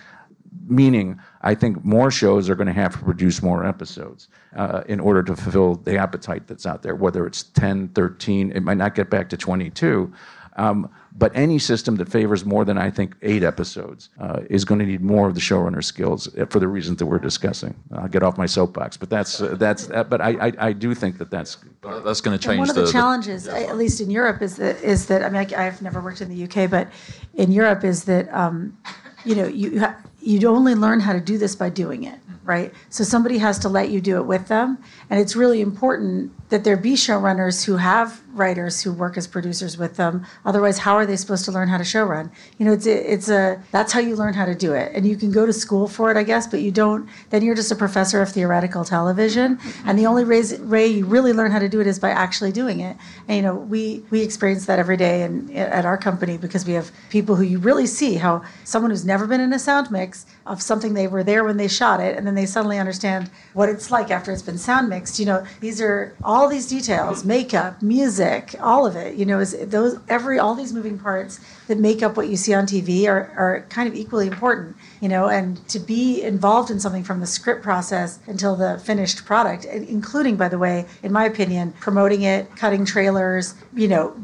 Meaning, I think more shows are going to have to produce more episodes uh, in order to fulfill the appetite that's out there, whether it's ten, thirteen, it might not get back to twenty-two. Um, but any system that favors more than, I think, eight episodes uh, is going to need more of the showrunner's skills for the reasons that we're discussing. I'll get off my soapbox, but that's uh, that's. Uh, but I, I I do think that that's uh, that's going to change. And one of the, the challenges, the, at least in Europe, is that is that I mean I, I've never worked in the U K, but in Europe is that um, you know you ha- you only learn how to do this by doing it. Right? So somebody has to let you do it with them. And it's really important that there be showrunners who have writers who work as producers with them. Otherwise, how are they supposed to learn how to showrun? You know, it's a, it's a, that's how you learn how to do it. And you can go to school for it, I guess, but you don't, then you're just a professor of theoretical television. And the only ways, way you really learn how to do it is by actually doing it. And, you know, we, we experience that every day in, at our company because we have people who you really see how someone who's never been in a sound mix of something they were there when they shot it, and then they suddenly understand what it's like after it's been sound mixed. You know, these are all these details, makeup, music, all of it. You know, is those every all these moving parts that make up what you see on T V are, are kind of equally important. You know, and to be involved in something from the script process until the finished product, including, by the way, in my opinion, promoting it, cutting trailers, you know,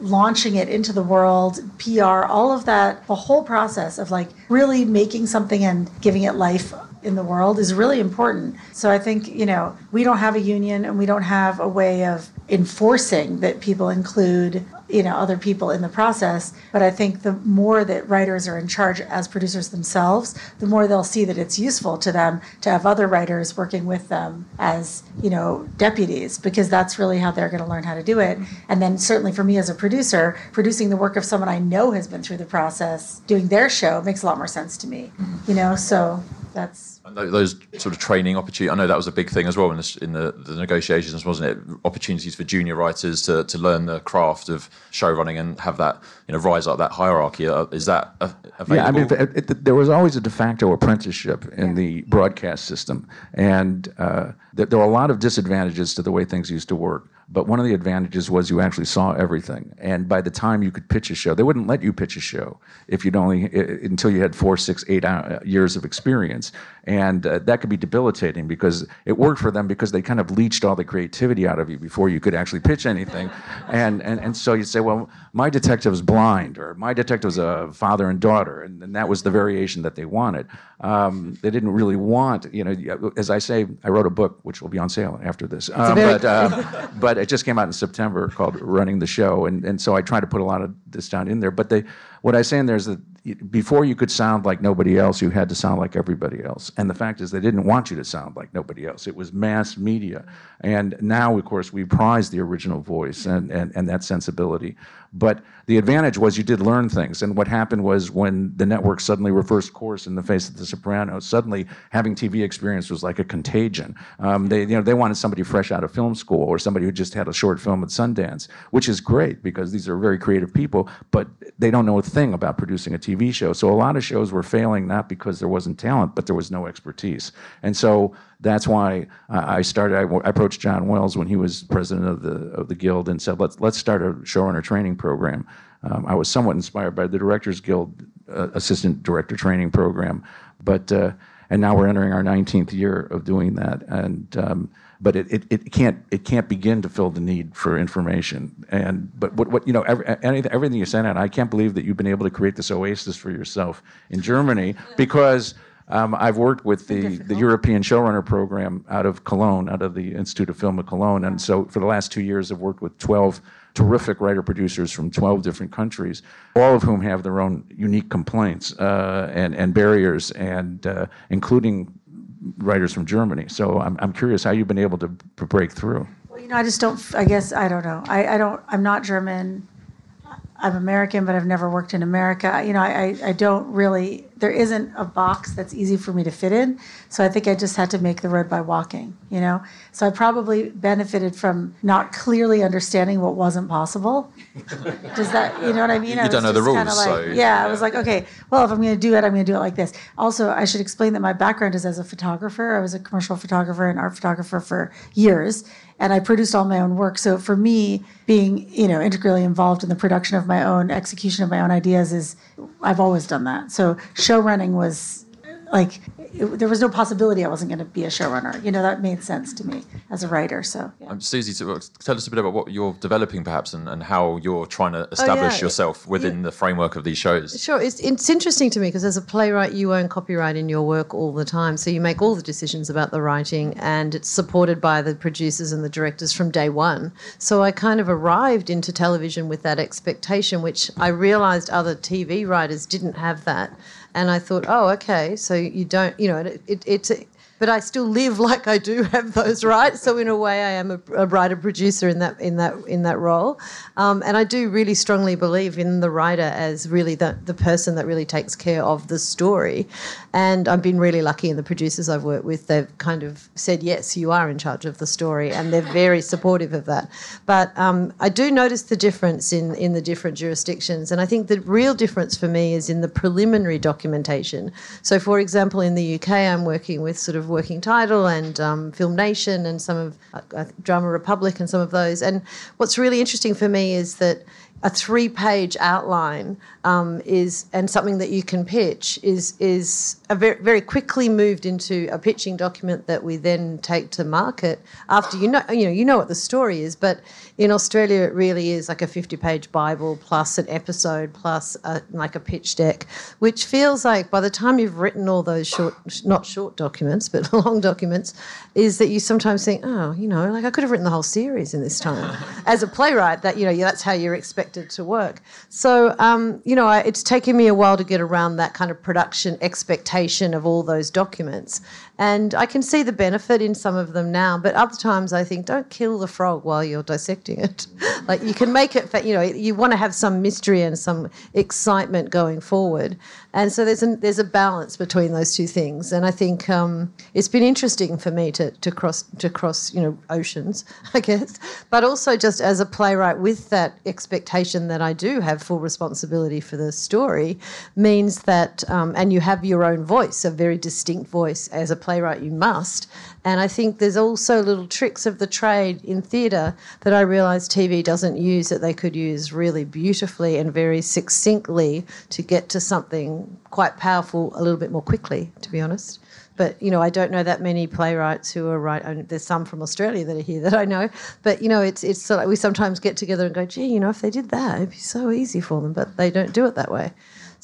launching it into the world, P R, all of that, the whole process of like really making something and giving it life in the world is really important. So I think, you know, we don't have a union and we don't have a way of enforcing that people include, you know, other people in the process. But I think the more that writers are in charge as producers themselves, the more they'll see that it's useful to them to have other writers working with them as, you know, deputies, because that's really how they're going to learn how to do it. And then certainly for me as a producer, producing the work of someone I know has been through the process, doing their show makes a lot more sense to me, you know, so... That's those sort of training opportunities. I know that was a big thing as well in the, in the, the negotiations, wasn't it? Opportunities for junior writers to, to learn the craft of showrunning and have that, you know, rise up that hierarchy. Is that available? Yeah, I mean, it, it, there was always a de facto apprenticeship in yeah. the broadcast system, and uh, there, there were a lot of disadvantages to the way things used to work. But one of the advantages was you actually saw everything, and by the time you could pitch a show, they wouldn't let you pitch a show if you'd only until you had four, six, eight years of experience, and uh, that could be debilitating because it worked for them because they kind of leached all the creativity out of you before you could actually pitch anything, and and and so you'd say, well, my detective's blind, or my detective's a father and daughter, and, and that was the variation that they wanted. Um, they didn't really want, you know, as I say, I wrote a book which will be on sale after this, um, but uh, but. It just came out in September called Running the Show. And, and so I try to put a lot of this down in there. But they, what I say in there is that before you could sound like nobody else, you had to sound like everybody else. And the fact is they didn't want you to sound like nobody else. It was mass media. And now, of course, we prize the original voice and, and, and that sensibility. But the advantage was you did learn things. And what happened was when the network suddenly reversed course in the face of The Sopranos, suddenly having T V experience was like a contagion. Um, they, you know, they wanted somebody fresh out of film school or somebody who just had a short film at Sundance, which is great because these are very creative people, but they don't know a thing about producing a T V show. So a lot of shows were failing not because there wasn't talent, but there was no expertise. And so that's why uh, I started. I, I approached John Wells when he was president of the of the Guild and said, "Let's let's start a showrunner training program." Um, I was somewhat inspired by the Directors Guild uh, assistant director training program, but uh, and now we're entering our nineteenth year of doing that. And um, but it, it it can't it can't begin to fill the need for information. And but what what you know every, anything, everything you sent out, I can't believe that you've been able to create this oasis for yourself in Germany because. Um, I've worked with the, the European Showrunner Program out of Cologne, out of the Institute of Film of Cologne. And so for the last two years, I've worked with twelve terrific writer-producers from twelve different countries, all of whom have their own unique complaints uh, and, and barriers, and uh, including writers from Germany. So I'm, I'm curious how you've been able to break through. Well, you know, I just don't, I guess, I don't know. I, I don't, I'm not German. I'm American, but I've never worked in America. You know, I, I don't really, there isn't a box that's easy for me to fit in. So I think I just had to make the road by walking, you know? So I probably benefited from not clearly understanding what wasn't possible. Does that, you know what I mean? You, you I don't know the rules, like, so. Yeah, yeah, I was like, okay, well, if I'm going to do it, I'm going to do it like this. Also, I should explain that my background is as a photographer. I was a commercial photographer and art photographer for years. And I produced all my own work. So for me, being, you know, integrally involved in the production of my own, execution of my own ideas is, I've always done that. So showrunning was like it, there was no possibility I wasn't going to be a showrunner. You know, that made sense to me as a writer. So, yeah. um, Susie, tell us a bit about what you're developing, perhaps, and, and how you're trying to establish oh, yeah. yourself within yeah. the framework of these shows. Sure, it's it's interesting to me because as a playwright, you own copyright in your work all the time, so you make all the decisions about the writing, and it's supported by the producers and the directors from day one. So I kind of arrived into television with that expectation, which I realised other T V writers didn't have that. And I thought, oh, okay, so you don't, you know, it, it, it's, a, but I still live like I do have those rights. So in a way, I am a, a writer producer in that in that in that role, um, and I do really strongly believe in the writer as really the the person that really takes care of the story. And I've been really lucky in the producers I've worked with; they've kind of said, yes, you are in charge of the story, and they're very supportive of that. But um, I do notice the difference in in the different jurisdictions, and I think the real difference for me is in the preliminary documentation. So, for example, in the U K, I'm working with sort of Working Title and um, Film Nation and some of uh, Drama Republic and some of those. And what's really interesting for me is that a three-page outline um, is, and something that you can pitch is is a very, very quickly moved into a pitching document that we then take to market after you know you know you know what the story is. But in Australia, it really is like a fifty-page Bible plus an episode plus a, like a pitch deck, which feels like by the time you've written all those short, not short documents, but long documents, is that you sometimes think, oh, you know, like I could have written the whole series in this time. As a playwright, that you know that's how you're expecting to work. So, um, you know, I, it's taken me a while to get around that kind of production expectation of all those documents. And I can see the benefit in some of them now, but other times I think don't kill the frog while you're dissecting it. Like you can make it, fa- you know, you want to have some mystery and some excitement going forward. And so there's a, there's a balance between those two things. And I think um, it's been interesting for me to, to cross, to cross, you know, oceans, I guess, but also just as a playwright with that expectation that I do have full responsibility for the story means that, um, and you have your own voice, a very distinct voice as a playwright, you must. And I think there's also little tricks of the trade in theatre that I realise T V doesn't use that they could use really beautifully and very succinctly to get to something quite powerful a little bit more quickly, to be honest. But, you know, I don't know that many playwrights who are right. There's some from Australia that are here that I know. But, you know, it's it's sort of like we sometimes get together and go, gee, you know, if they did that, it'd be so easy for them. But they don't do it that way.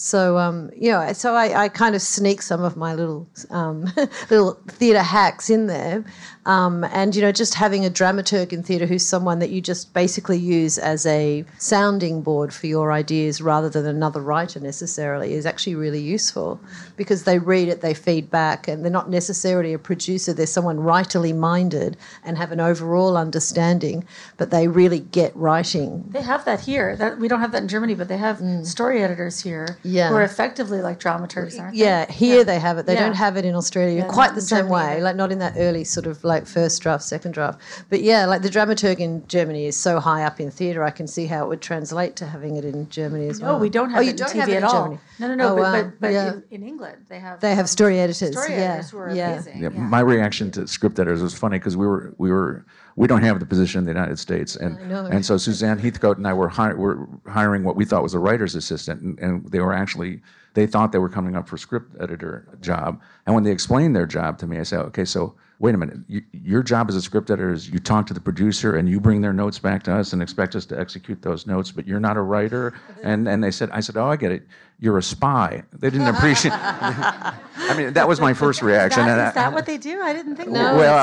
So, um, you know, so I, I kind of sneak some of my little um, little theatre hacks in there. Um, and, you know, just having a dramaturg in theatre who's someone that you just basically use as a sounding board for your ideas rather than another writer necessarily is actually really useful because they read it, they feed back, and they're not necessarily a producer. They're someone writerly minded and have an overall understanding, but they really get writing. They have that here. That, we don't have that in Germany, but they have mm. story editors here. Yeah. Who are effectively like dramaturgs, aren't yeah, they? Here yeah, here they have it. They yeah. don't have it in Australia yeah, quite the same way, either. Like not in that early sort of like first draft, second draft. But yeah, like the dramaturg in Germany is so high up in theatre, I can see how it would translate to having it in Germany as no, well. No, we don't have oh, it you in don't T V have it at in all. Germany. No, no, no, oh, but, wow. but, but yeah. in, in England they have... They have story editors. Story yeah. editors who are yeah. amazing. Yeah. Yeah. My reaction to script editors was funny because we were... We were We don't have the position in the United States, and and so Suzanne Heathcote and I were, hi- were hiring what we thought was a writer's assistant, and, and they were actually they thought they were coming up for script editor job. And when they explained their job to me, I said, okay, so wait a minute, you, your job as a script editor is you talk to the producer and you bring their notes back to us and expect us to execute those notes, but you're not a writer. And and they said, I said, oh, I get it. You're a spy. They didn't appreciate. I mean, that was my first reaction. Is that, and is that I, what they do? I didn't think. No. Well,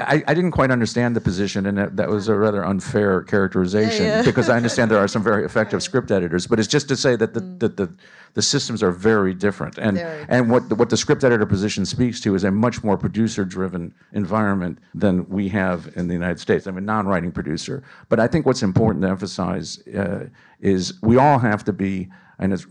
I, I, I didn't quite understand the position, and that, that was a rather unfair characterization yeah, yeah. because I understand there are some very effective script editors, but it's just to say that the mm. the, the the systems are very different, and very different. and what the, what the script editor position speaks to is a much more producer-driven environment than we have in the United States. I'm a non-writing producer, but I think what's important to emphasize uh, is we all have to be. And it's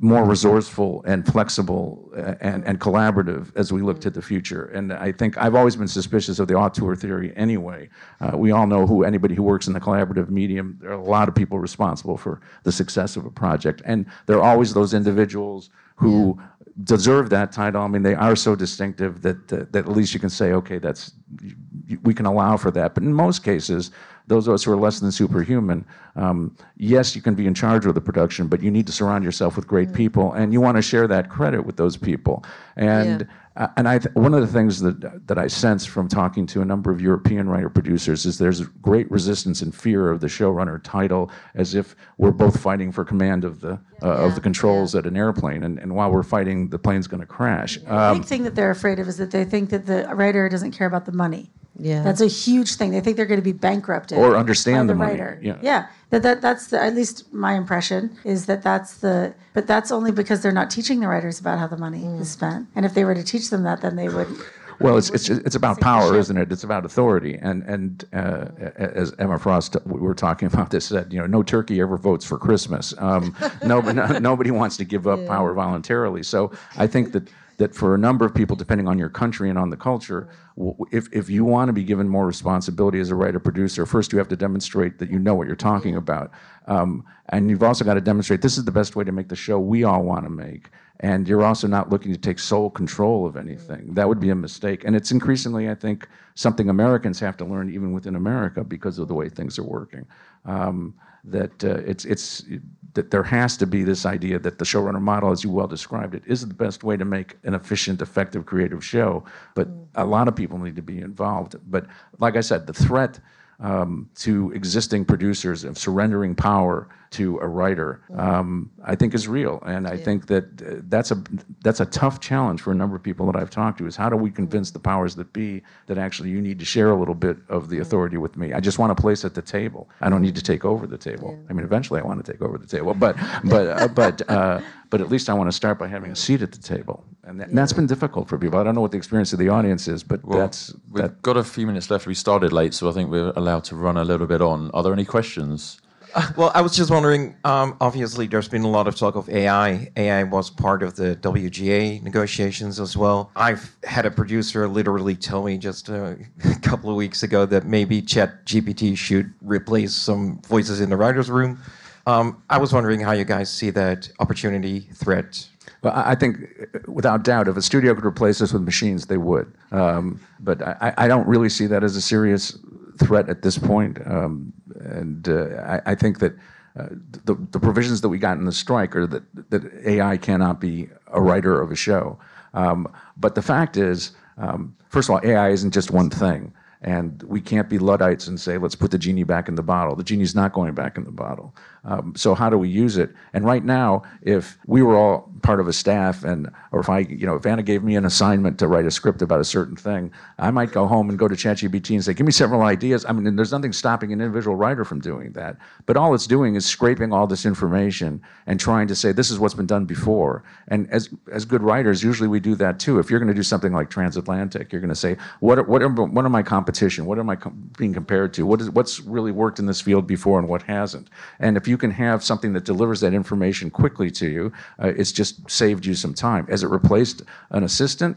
more resourceful and flexible and, and collaborative as we look to the future. And I think I've always been suspicious of the auteur theory anyway. Uh, we all know who anybody who works in the collaborative medium, there are a lot of people responsible for the success of a project. And there are always those individuals who... Yeah. deserve that title. I mean, they are so distinctive that, that, that at least you can say, okay, that's you, we can allow for that. But in most cases, those of us who are less than superhuman, um, yes, you can be in charge of the production, but you need to surround yourself with great mm. people, and you want to share that credit with those people. And yeah. uh, and I th- one of the things that that I sense from talking to a number of European writer producers is there's great resistance and fear of the showrunner title, as if we're both fighting for command of the uh, yeah. of the controls yeah. at an airplane, and, and while we're fighting, the plane's going to crash. Yeah. Um, the big thing that they're afraid of is that they think that the writer doesn't care about the money. Yeah, that's a huge thing. They think they're going to be bankrupted or understand by the, the writer. Money. Yeah, yeah. That, that that's the, at least my impression is that that's the. But that's only because they're not teaching the writers about how the money mm. is spent. And if they were to teach them that, then they would. Well, it's it's it's about power, isn't it? It's about authority. And and uh, as Emma Frost, we were talking about this, said, you know, no turkey ever votes for Christmas. Um, nobody nobody wants to give up yeah. power voluntarily. So I think that. That for a number of people, depending on your country and on the culture, if if you want to be given more responsibility as a writer-producer, first you have to demonstrate that you know what you're talking about. Um, and you've also got to demonstrate this is the best way to make the show we all want to make. And you're also not looking to take sole control of anything. That would be a mistake. And it's increasingly, I think, something Americans have to learn even within America because of the way things are working. Um, that uh, it's it's... that there has to be this idea that the showrunner model, as you well described it, is the best way to make an efficient, effective, creative show. But mm. a lot of people need to be involved. But like I said, the threat um, to existing producers of surrendering power to a writer, mm. um, I think is real. And I yeah. think that uh, that's a that's a tough challenge for a number of people that I've talked to, is how do we convince mm. the powers that be that actually you need to share a little bit of the authority with me. I just want a place at the table. I don't need to take over the table. Yeah. I mean, eventually I want to take over the table, but but uh, but uh, but at least I want to start by having a seat at the table. And, that, yeah. and that's been difficult for people. I don't know what the experience of the audience is, but well, that's... We've that, got a few minutes left. We started late, so I think we're allowed to run a little bit on. Are there any questions? Uh, well, I was just wondering, um, obviously there's been a lot of talk of A I. A I was part of the W G A negotiations as well. I've had a producer literally tell me just a couple of weeks ago that maybe Chat G P T should replace some voices in the writer's room. Um, I was wondering how you guys see that opportunity, threat. Well, I think, without doubt, if a studio could replace us with machines, they would. Um, but I, I don't really see that as a serious threat at this point. Um, And uh, I, I think that uh, the, the provisions that we got in the strike are that, that A I cannot be a writer of a show. Um, but the fact is, um, first of all, A I isn't just one thing. And we can't be Luddites and say, let's put the genie back in the bottle. The genie's not going back in the bottle. Um, so how do we use it? And right now, if we were all part of a staff, and or if I, you know, if Anna gave me an assignment to write a script about a certain thing, I might go home and go to Chat G P T and say, give me several ideas. I mean, there's nothing stopping an individual writer from doing that. But all it's doing is scraping all this information and trying to say, this is what's been done before. And as as good writers, usually we do that too. If you're going to do something like Transatlantic, you're going to say, what are, what are, what are my competitions? What am I com- being compared to? What is, what's really worked in this field before and what hasn't? And if you can have something that delivers that information quickly to you, uh, it's just saved you some time. Has it replaced an assistant?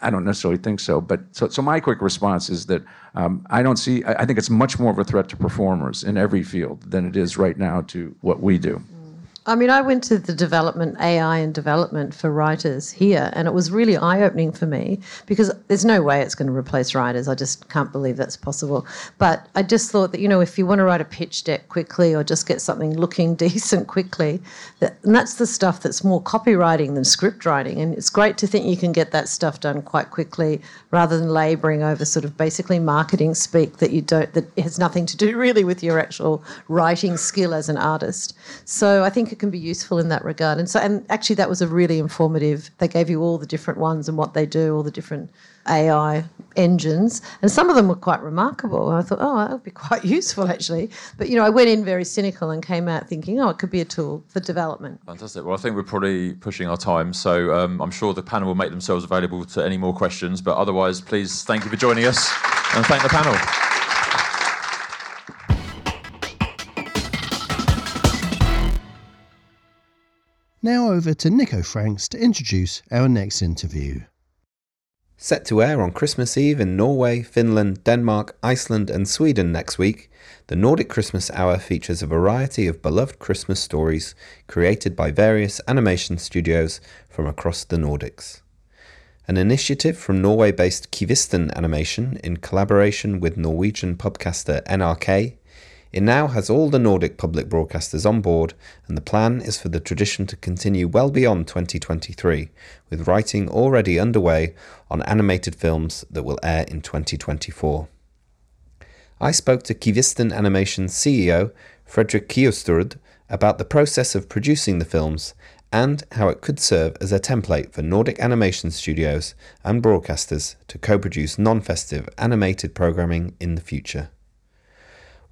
I don't necessarily think so. But so, so my quick response is that um, I don't see, I, I think it's much more of a threat to performers in every field than it is right now to what we do. I mean, I went to the development, A I and development for writers here, and it was really eye-opening for me because there's no way it's going to replace writers. I just can't believe that's possible. But I just thought that, you know, if you want to write a pitch deck quickly or just get something looking decent quickly, that, and that's the stuff that's more copywriting than script writing, and it's great to think you can get that stuff done quite quickly rather than labouring over sort of basically marketing speak that you don't, that has nothing to do really with your actual writing skill as an artist. So I think can be useful in that regard. And so, and actually that was a really informative, they gave you all the different ones and what they do, all the different A I engines, and some of them were quite remarkable. And I thought, oh, that would be quite useful actually. But, you know, I went in very cynical and came out thinking, oh, it could be a tool for development. Fantastic. Well, I think we're probably pushing our time, so um, I'm sure the panel will make themselves available to any more questions, but otherwise, please thank you for joining us and thank the panel. Now over to Nico Franks to introduce our next interview. Set to air on Christmas Eve in Norway, Finland, Denmark, Iceland and Sweden next week, the Nordic Christmas Hour features a variety of beloved Christmas stories created by various animation studios from across the Nordics. An initiative from Norway-based Qvisten Animation in collaboration with Norwegian podcaster N R K, it now has all the Nordic public broadcasters on board, and the plan is for the tradition to continue well beyond twenty twenty-three, with writing already underway on animated films that will air in twenty twenty-four. I spoke to Qvisten Animation's C E O, Fredrik Kiøsterud, about the process of producing the films and how it could serve as a template for Nordic animation studios and broadcasters to co-produce non-festive animated programming in the future.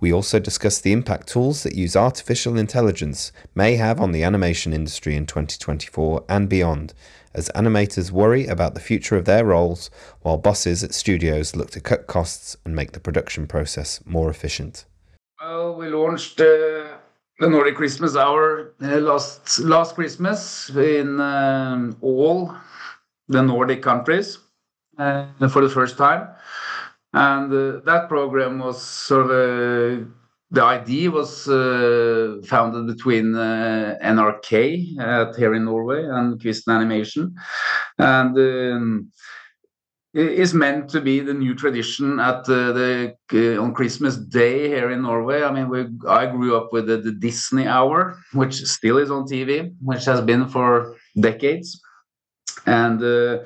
We also discussed the impact tools that use artificial intelligence may have on the animation industry in twenty twenty-four and beyond, as animators worry about the future of their roles while bosses at studios look to cut costs and make the production process more efficient. Well, we launched uh, the Nordic Christmas Hour uh, last, last Christmas in um, all the Nordic countries uh, for the first time. And uh, that program was sort of, uh, the idea was uh, founded between uh, N R K uh, here in Norway and Qvisten Animation. And um, it's meant to be the new tradition at uh, the uh, on Christmas Day here in Norway. I mean, we, I grew up with the, the Disney Hour, which still is on T V, which has been for decades. And uh,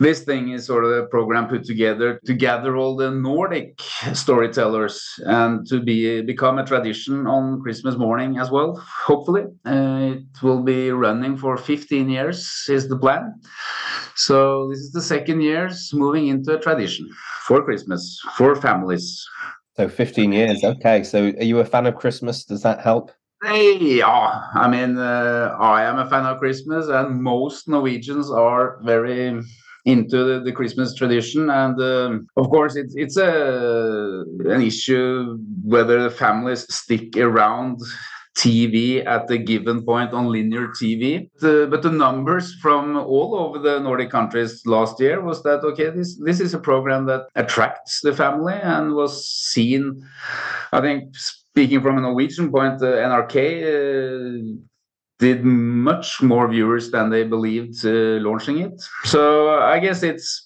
this thing is sort of a program put together to gather all the Nordic storytellers and to be become a tradition on Christmas morning as well, hopefully. Uh, it will be running for fifteen years is the plan. So this is the second year moving into a tradition for Christmas, for families. So fifteen years, okay. So are you a fan of Christmas? Does that help? Yeah, I mean, uh, I am a fan of Christmas, and most Norwegians are very into the, the Christmas tradition. And um, of course, it's it's a an issue whether the families stick around T V at a given point on linear T V. The, but the numbers from all over the Nordic countries last year was that, okay, this, this is a program that attracts the family and was seen, I think, speaking from a Norwegian point, uh, N R K uh, did much more viewers than they believed uh, launching it. So I guess it's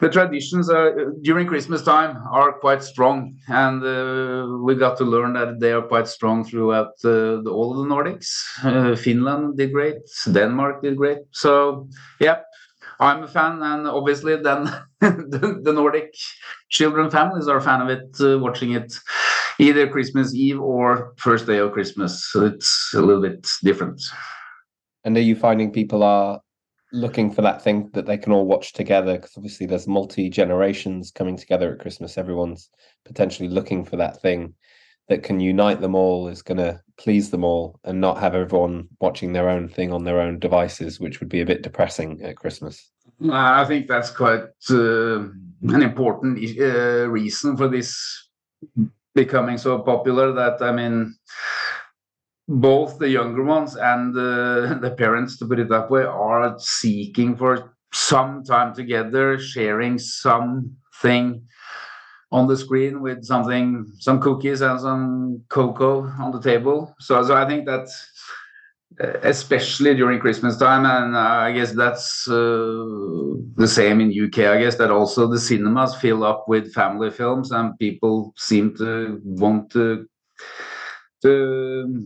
the traditions are, during Christmas time are quite strong, and uh, we got to learn that they are quite strong throughout uh, the, all of the Nordics. Uh, Finland did great, Denmark did great. So yeah, I'm a fan, and obviously then the, the Nordic children families are a fan of it, uh, watching it either Christmas Eve or first day of Christmas. So it's a little bit different. And are you finding people are looking for that thing that they can all watch together? Because obviously there's multi-generations coming together at Christmas. Everyone's potentially looking for that thing that can unite them all, is going to please them all, and not have everyone watching their own thing on their own devices, which would be a bit depressing at Christmas. I think that's quite uh, an important uh, reason for this becoming so popular, that, I mean, both the younger ones and uh, the parents, to put it that way, are seeking for some time together, sharing something on the screen with something, some cookies and some cocoa on the table. So, so I think that, especially during Christmas time, and I guess that's uh, the same in U K, I guess, that also the cinemas fill up with family films, and people seem to want to to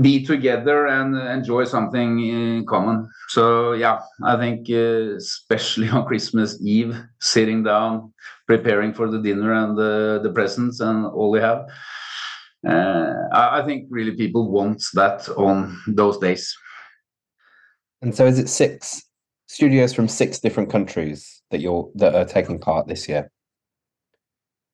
be together and enjoy something in common. So yeah, I think uh, especially on Christmas Eve, sitting down, preparing for the dinner and the, the presents and all we have, Uh, I think really people want that on those days. And so is it six studios from six different countries that you're that are taking part this year?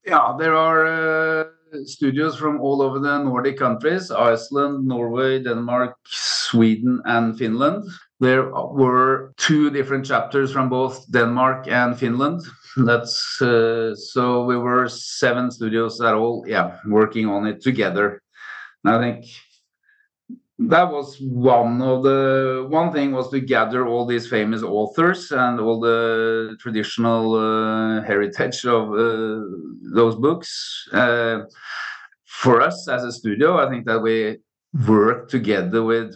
Yeah, there are uh, studios from all over the Nordic countries, Iceland, Norway, Denmark, Sweden and Finland. There were two different chapters from both Denmark and Finland. That's uh, so we were seven studios that all, yeah, working on it together. And I think that was one of the one thing was to gather all these famous authors and all the traditional uh, heritage of uh, those books. Uh, for us as a studio, I think that we worked together with,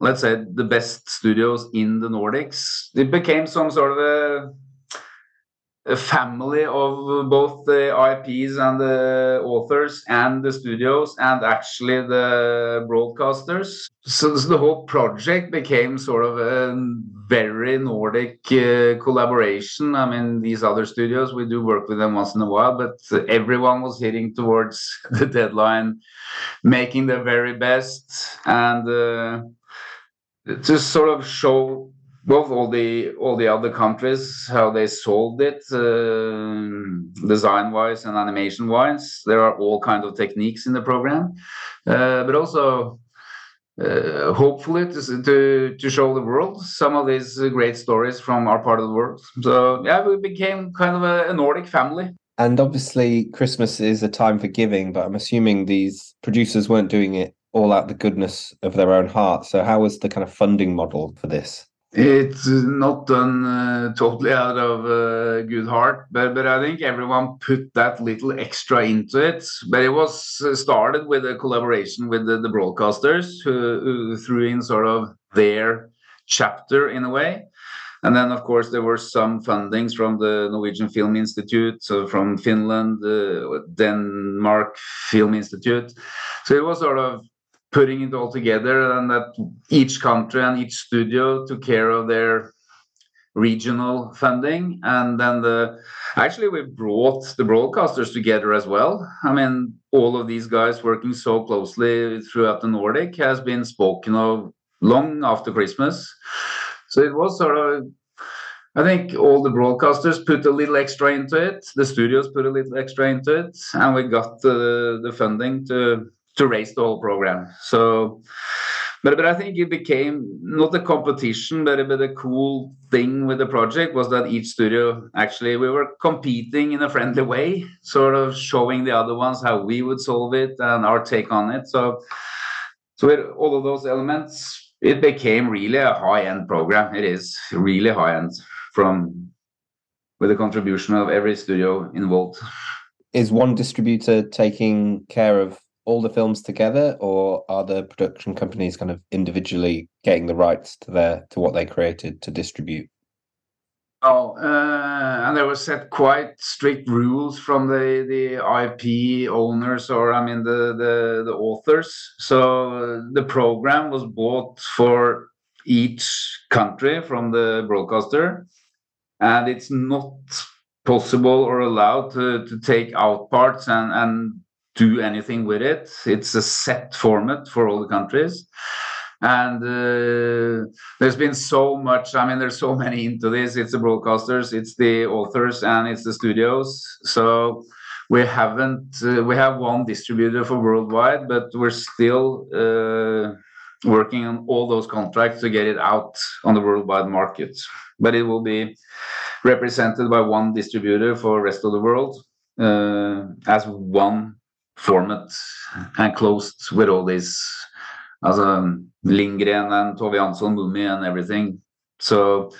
let's say, the best studios in the Nordics. It became some sort of a a family of both the I Ps and the authors and the studios and actually the broadcasters. So the whole project became sort of a very Nordic uh, collaboration. I mean, these other studios, we do work with them once in a while, but everyone was heading towards the deadline, making their very best, and uh, to sort of show both all the all the other countries, how they sold it, uh, design-wise and animation-wise. There are all kinds of techniques in the program, uh, but also uh, hopefully to, to to show the world some of these great stories from our part of the world. So yeah, we became kind of a, a Nordic family. And obviously, Christmas is a time for giving, but I'm assuming these producers weren't doing it all out of the goodness of their own heart. So how was the kind of funding model for this? It's not done uh, totally out of uh, good heart, but, but I think everyone put that little extra into it. But it was uh, started with a collaboration with the, the broadcasters who, who threw in sort of their chapter in a way. And then, of course, there were some fundings from the Norwegian Film Institute, so from Finland, uh, Denmark Film Institute. So it was sort of putting it all together, and that each country and each studio took care of their regional funding. And then the actually we brought the broadcasters together as well. I mean, all of these guys working so closely throughout the Nordic has been spoken of long after Christmas. So it was sort of, I think all the broadcasters put a little extra into it, the studios put a little extra into it, and we got the, the funding to to raise the whole program. So, but, but I think it became not a competition, but, but a cool thing with the project was that each studio, actually, we were competing in a friendly way, sort of showing the other ones how we would solve it and our take on it. So, so with all of those elements, it became really a high-end program. It is really high-end from with the contribution of every studio involved. Is one distributor taking care of all the films together, or are the production companies kind of individually getting the rights to their to what they created to distribute? Oh, uh, and there were set quite strict rules from the, the I P owners, or I mean the, the, the authors. So the program was bought for each country from the broadcaster, and it's not possible or allowed to, to take out parts and, and do anything with it. It's a set format for all the countries. And uh, there's been so much, I mean, there's so many into this. It's the broadcasters, it's the authors, and it's the studios. So we haven't, uh, we have one distributor for worldwide, but we're still uh, working on all those contracts to get it out on the worldwide market. But it will be represented by one distributor for the rest of the world uh, as one format and closed with all this, as um, Lindgren and Tove Jansson Mummy and everything. So,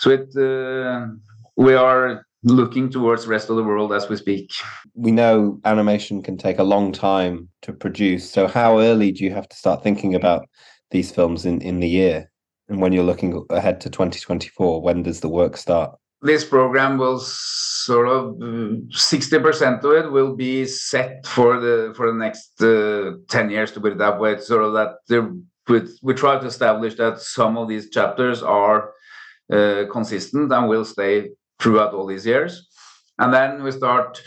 so it uh, we are looking towards the rest of the world as we speak. We know animation can take a long time to produce. So, how early do you have to start thinking about these films in, in the year? And when you're looking ahead to twenty twenty-four, when does the work start? This program will sort of sixty percent of it will be set for the for the next uh, ten years, to put it that way. It's sort of that with, we try to establish that some of these chapters are uh, consistent and will stay throughout all these years. And then we start,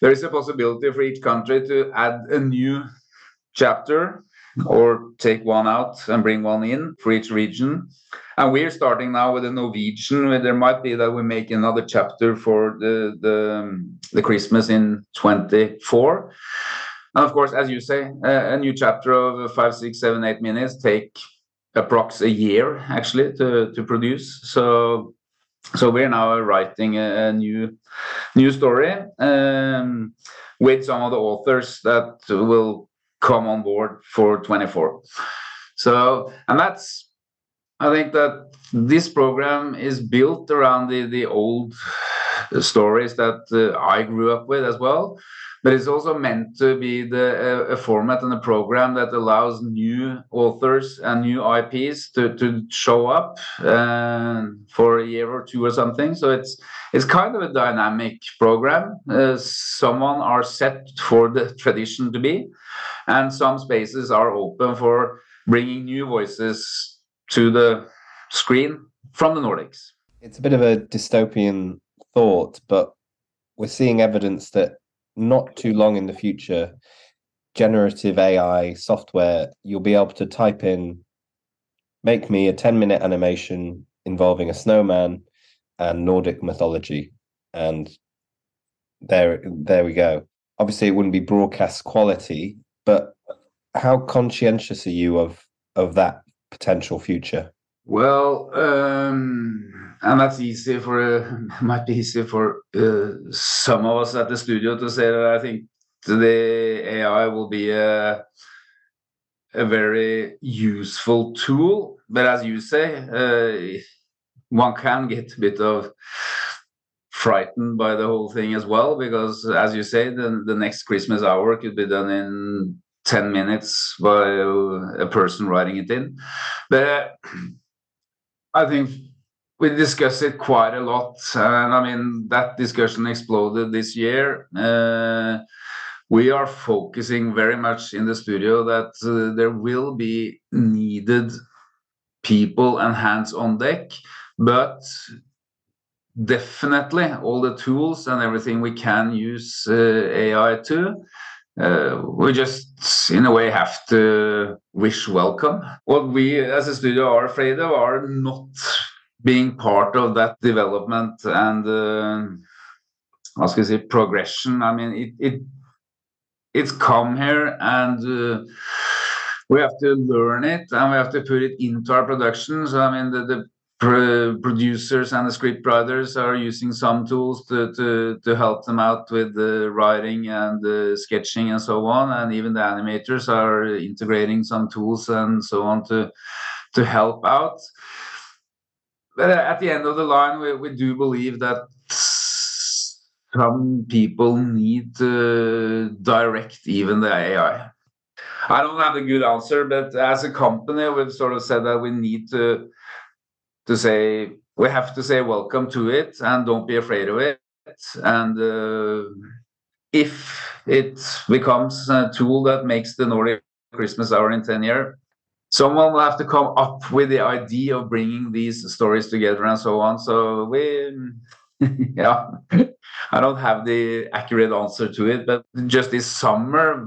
there is a possibility for each country to add a new chapter or take one out and bring one in for each region. And we're starting now with the Norwegian. There might be that we make another chapter for the the, the Christmas in twenty-four. And of course, as you say, a, a new chapter of five, six, seven, eight minutes take approx a year actually to, to produce. So so we're now writing a, a new new story um, with some of the authors that will come on board for twenty-four. So, and that's, I think that this program is built around the, the old stories that uh, I grew up with as well. But it's also meant to be the, uh, a format and a program that allows new authors and new I Ps to, to show up uh, for a year or two or something. So it's it's kind of a dynamic program. Uh, someone are set for the tradition to be, and some spaces are open for bringing new voices to the screen from the Nordics. It's a bit of a dystopian thought, but we're seeing evidence that not too long in the future, generative A I software, you'll be able to type in, make me a ten minute animation involving a snowman and Nordic mythology. And there, there we go. Obviously, it wouldn't be broadcast quality, but how conscientious are you of, of that potential future? Well, um, and that's easy for uh, might be easy for uh, some of us at the studio to say that I think the A I will be a a very useful tool. But as you say, uh, one can get a bit of frightened by the whole thing as well, because as you say, the, the next Christmas hour could be done in ten minutes by a person writing it in. But uh, I think we discussed it quite a lot. And I mean, that discussion exploded this year. Uh, we are focusing very much in the studio that uh, there will be needed people and hands on deck, but definitely all the tools and everything we can use uh, A I to. Uh, we just, in a way, have to wish welcome. What we as a studio are afraid of are not being part of that development and, uh, I was going to say, progression. I mean, it, it it's come here and uh, we have to learn it and we have to put it into our production. So, I mean, the, the producers and the scriptwriters are using some tools to, to, to help them out with the writing and the sketching and so on. And even the animators are integrating some tools and so on to, to help out. But at the end of the line, we, we do believe that some people need to direct even the A I. I don't have a good answer, but as a company, we've sort of said that we need to to say, we have to say welcome to it and don't be afraid of it. And uh, if it becomes a tool that makes the Nordic Christmas hour in ten years, someone will have to come up with the idea of bringing these stories together and so on. So we, yeah, I don't have the accurate answer to it, but just this summer,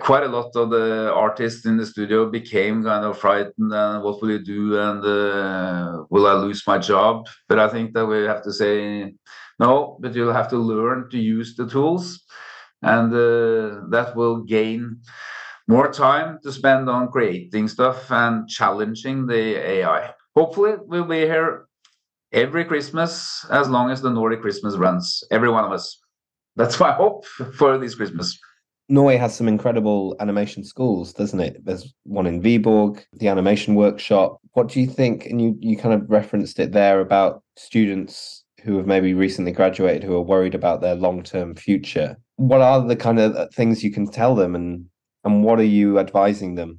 quite a lot of the artists in the studio became kind of frightened and what will you do and uh, will I lose my job? But I think that we have to say no, but you'll have to learn to use the tools and uh, that will gain more time to spend on creating stuff and challenging the A I. Hopefully we'll be here every Christmas as long as the Nordic Christmas runs, every one of us. That's my hope for this Christmas. Norway has some incredible animation schools, doesn't it? There's one in Viborg, the animation workshop. What do you think, and you, you kind of referenced it there about students who have maybe recently graduated who are worried about their long-term future. What are the kind of things you can tell them and, and what are you advising them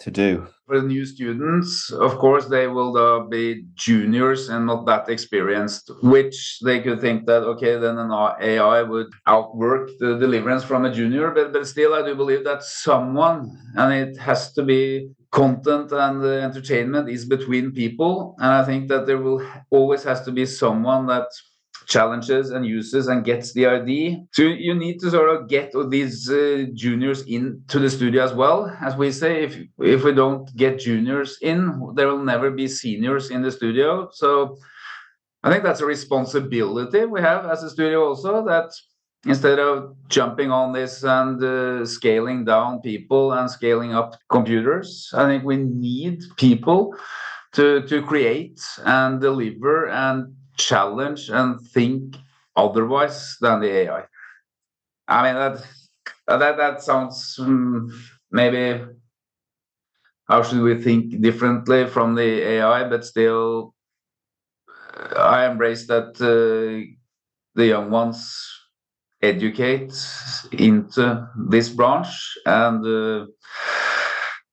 to do? For the new students, of course, they will uh, be juniors and not that experienced, which they could think that, okay, then an A I would outwork the deliverance from a junior. But, but still, I do believe that someone, and it has to be content and uh, entertainment is between people. And I think that there will always has to be someone that challenges and uses and gets the idea. So you need to sort of get all these uh, juniors into the studio as well. As we say, if if we don't get juniors in, there will never be seniors in the studio. So I think that's a responsibility we have as a studio also, that instead of jumping on this and uh, scaling down people and scaling up computers, I think we need people to, to create and deliver and challenge and think otherwise than the A I. I mean, that that, that sounds um, maybe how should we think differently from the A I? But still, I embrace that uh, the young ones educate into this branch. And uh,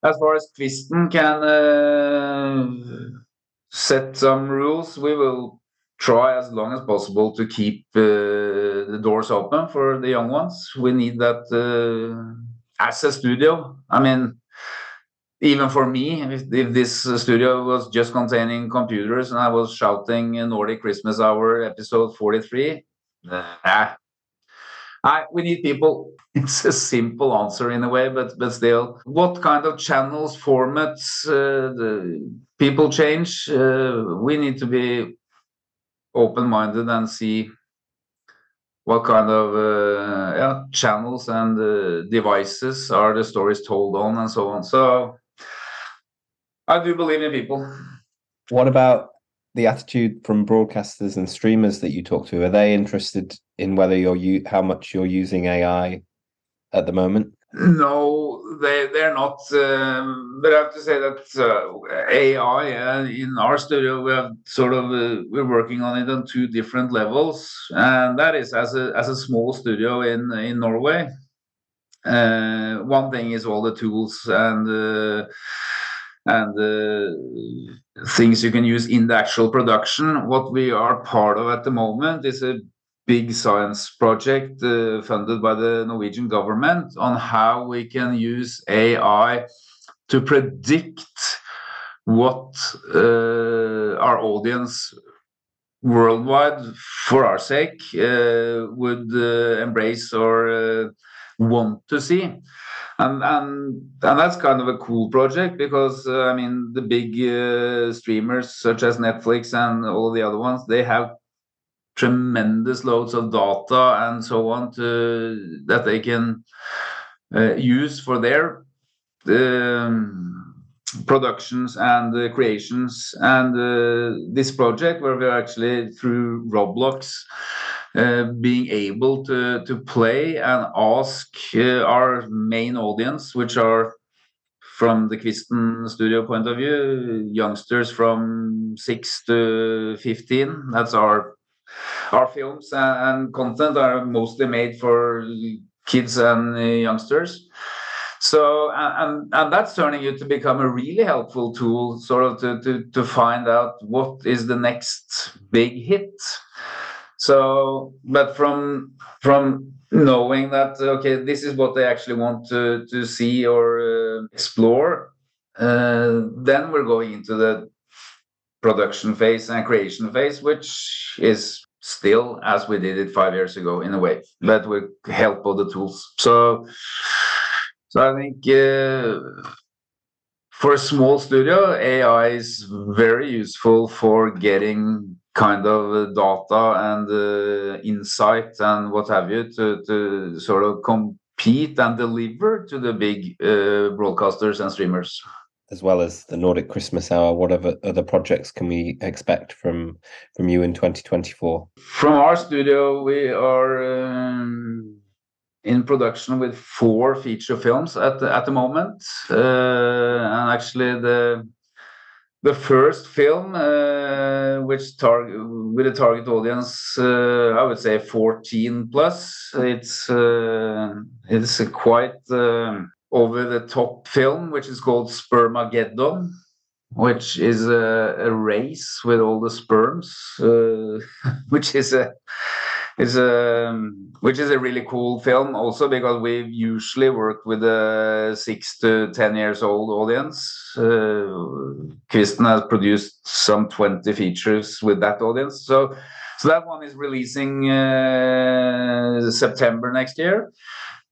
as far as Qvisten can uh, set some rules, we will try as long as possible to keep uh, the doors open for the young ones. We need that uh, as a studio. I mean, even for me, if, if this studio was just containing computers and I was shouting Nordic Christmas Hour episode forty-three, nah, I, we need people. It's a simple answer in a way, but but still, what kind of channels, formats, uh, the people change. Uh, we need to be open-minded and see what kind of uh, yeah, channels and uh, devices are the stories told on, and so on. So I do believe in people. What about the attitude from broadcasters and streamers that you talk to? Are they interested in whether you're u- how much you're using A I at the moment? No, they they're not. Um, but I have to say that uh, A I uh, in our studio, we have sort of uh, we're working on it on two different levels, and that is as a as a small studio in in Norway. Uh, one thing is all the tools and uh, and uh, things you can use in the actual production. What we are part of at the moment is a big science project uh, funded by the Norwegian government on how we can use A I to predict what uh, our audience worldwide, for our sake, uh, would uh, embrace or uh, want to see. And, and and that's kind of a cool project because, uh, I mean, the big uh, streamers such as Netflix and all the other ones, they have tremendous loads of data and so on to, that they can uh, use for their um, productions and uh, creations. And uh, this project where we're actually through Roblox uh, being able to, to play and ask uh, our main audience, which are from the Qvisten studio point of view, youngsters from six to fifteen, that's our Our films and content are mostly made for kids and youngsters. So, and, and that's turning out to become a really helpful tool, sort of to, to, to find out what is the next big hit. So, but from from knowing that, okay, this is what they actually want to, to see or uh, explore, uh, then we're going into the production phase and creation phase, which is still as we did it five years ago in a way, but with help of the tools. So, so I think uh, for a small studio, A I is very useful for getting kind of data and uh, insight and what have you to, to sort of compete and deliver to the big uh, broadcasters and streamers. As well as the Nordic Christmas Hour, what other projects can we expect from from you in twenty twenty-four? From our studio, we are um, in production with four feature films at the, at the moment, uh, and actually the the first film, uh, which target with a target audience, uh, I would say fourteen plus. It's uh, it's a quite. Um, Over the top film, which is called Spermageddon, which is a, a race with all the sperms, uh, which is a is a um, which is a really cool film. Also because we've usually worked with a six to ten years old audience. Qvisten uh, has produced some twenty features with that audience. So, so that one is releasing uh, September next year.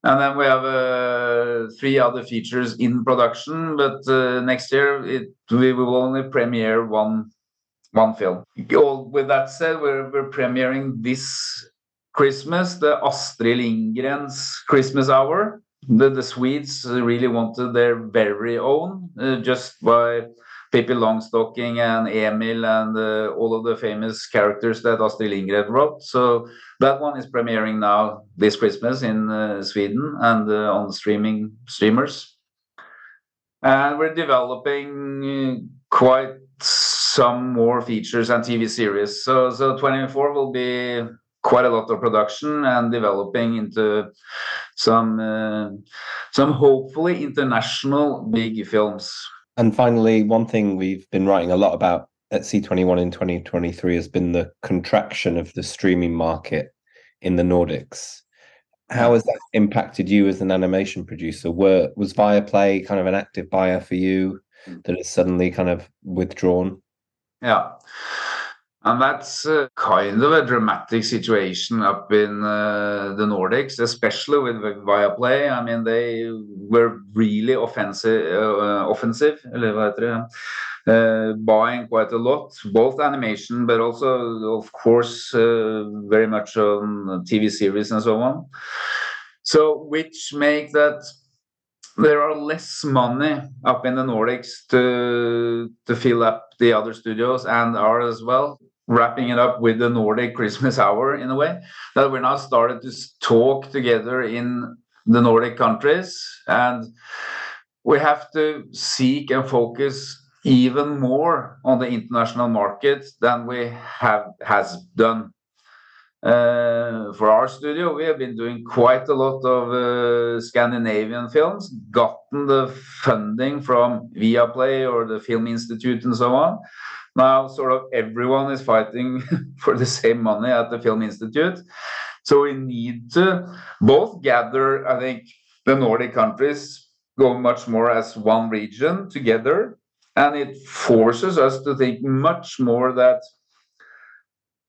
And then we have uh, three other features in production, but uh, next year it, we will only premiere one one film. All, with that said, we're, we're premiering this Christmas, the Astrid Lindgren's Christmas Hour. The, the Swedes really wanted their very own, uh, just by Pippi Longstocking and Emil and uh, all of the famous characters that Astrid Lindgren wrote. So that one is premiering now this Christmas in uh, Sweden and uh, on streaming streamers. And we're developing quite some more features and T V series. So, so twenty-four will be quite a lot of production and developing into some uh, some hopefully international big films. And finally, one thing we've been writing a lot about at C twenty-one in twenty twenty-three has been the contraction of the streaming market in the Nordics. How has that impacted you as an animation producer? Were, was Viaplay kind of an active buyer for you that has suddenly kind of withdrawn? Yeah. And that's uh, kind of a dramatic situation up in uh, the Nordics, especially with Viaplay. I mean, they were really offensive, uh, offensive uh, buying quite a lot, both animation, but also, of course, uh, very much on T V series and so on. So, which make that there are less money up in the Nordics to to fill up the other studios, and are as well wrapping it up with the Nordic Christmas Hour in a way that we're now starting to talk together in the Nordic countries, and we have to seek and focus even more on the international market than we have has done. Uh, for our studio, we have been doing quite a lot of uh, Scandinavian films, gotten the funding from Viaplay or the Film Institute and so on. Now, sort of everyone is fighting for the same money at the Film Institute. So we need to both gather, I think, the Nordic countries go much more as one region together. And it forces us to think much more that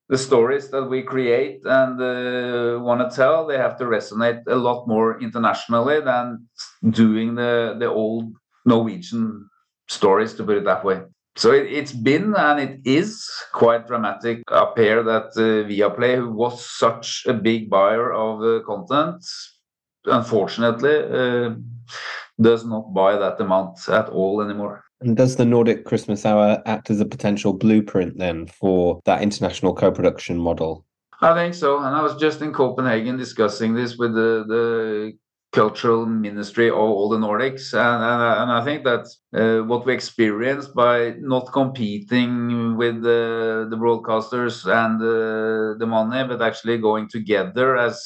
the stories that we create and uh, want to tell, they have to resonate a lot more internationally than doing the, the old Norwegian stories, to put it that way. So it, it's been, and it is quite dramatic up here that uh, Viaplay, who was such a big buyer of uh, content, unfortunately uh, does not buy that amount at all anymore. And does the Nordic Christmas Hour act as a potential blueprint then for that international co-production model? I think so. And I was just in Copenhagen discussing this with the, the cultural ministry of all the Nordics. And, and, and I think that uh, what we experienced by not competing with the, the broadcasters and the, the money, but actually going together as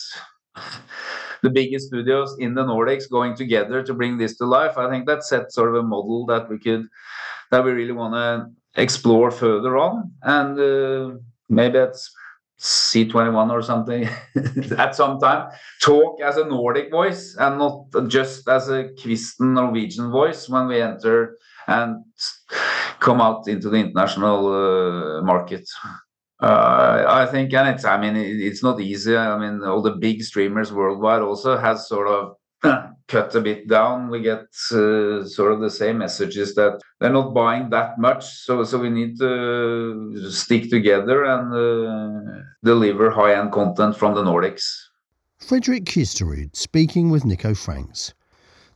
the biggest studios in the Nordics going together to bring this to life. I think that set sort of a model that we could, that we really want to explore further on. And uh, maybe at C twenty-one or something at some time, talk as a Nordic voice and not just as a Qvisten Norwegian voice when we enter and come out into the international uh, market. Uh, I think, and it's, I mean, it, it's not easy. I mean, all the big streamers worldwide also has sort of cut a bit down. We get uh, sort of the same messages that they're not buying that much. So, so we need to stick together and uh, deliver high-end content from the Nordics. Fredrik Kiøsterud speaking with Nico Franks.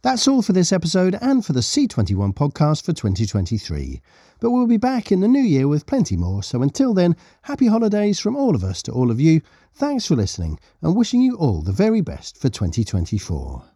That's all for this episode and for the C twenty-one podcast for twenty twenty-three. But we'll be back in the new year with plenty more. So until then, happy holidays from all of us to all of you. Thanks for listening and wishing you all the very best for twenty twenty-four.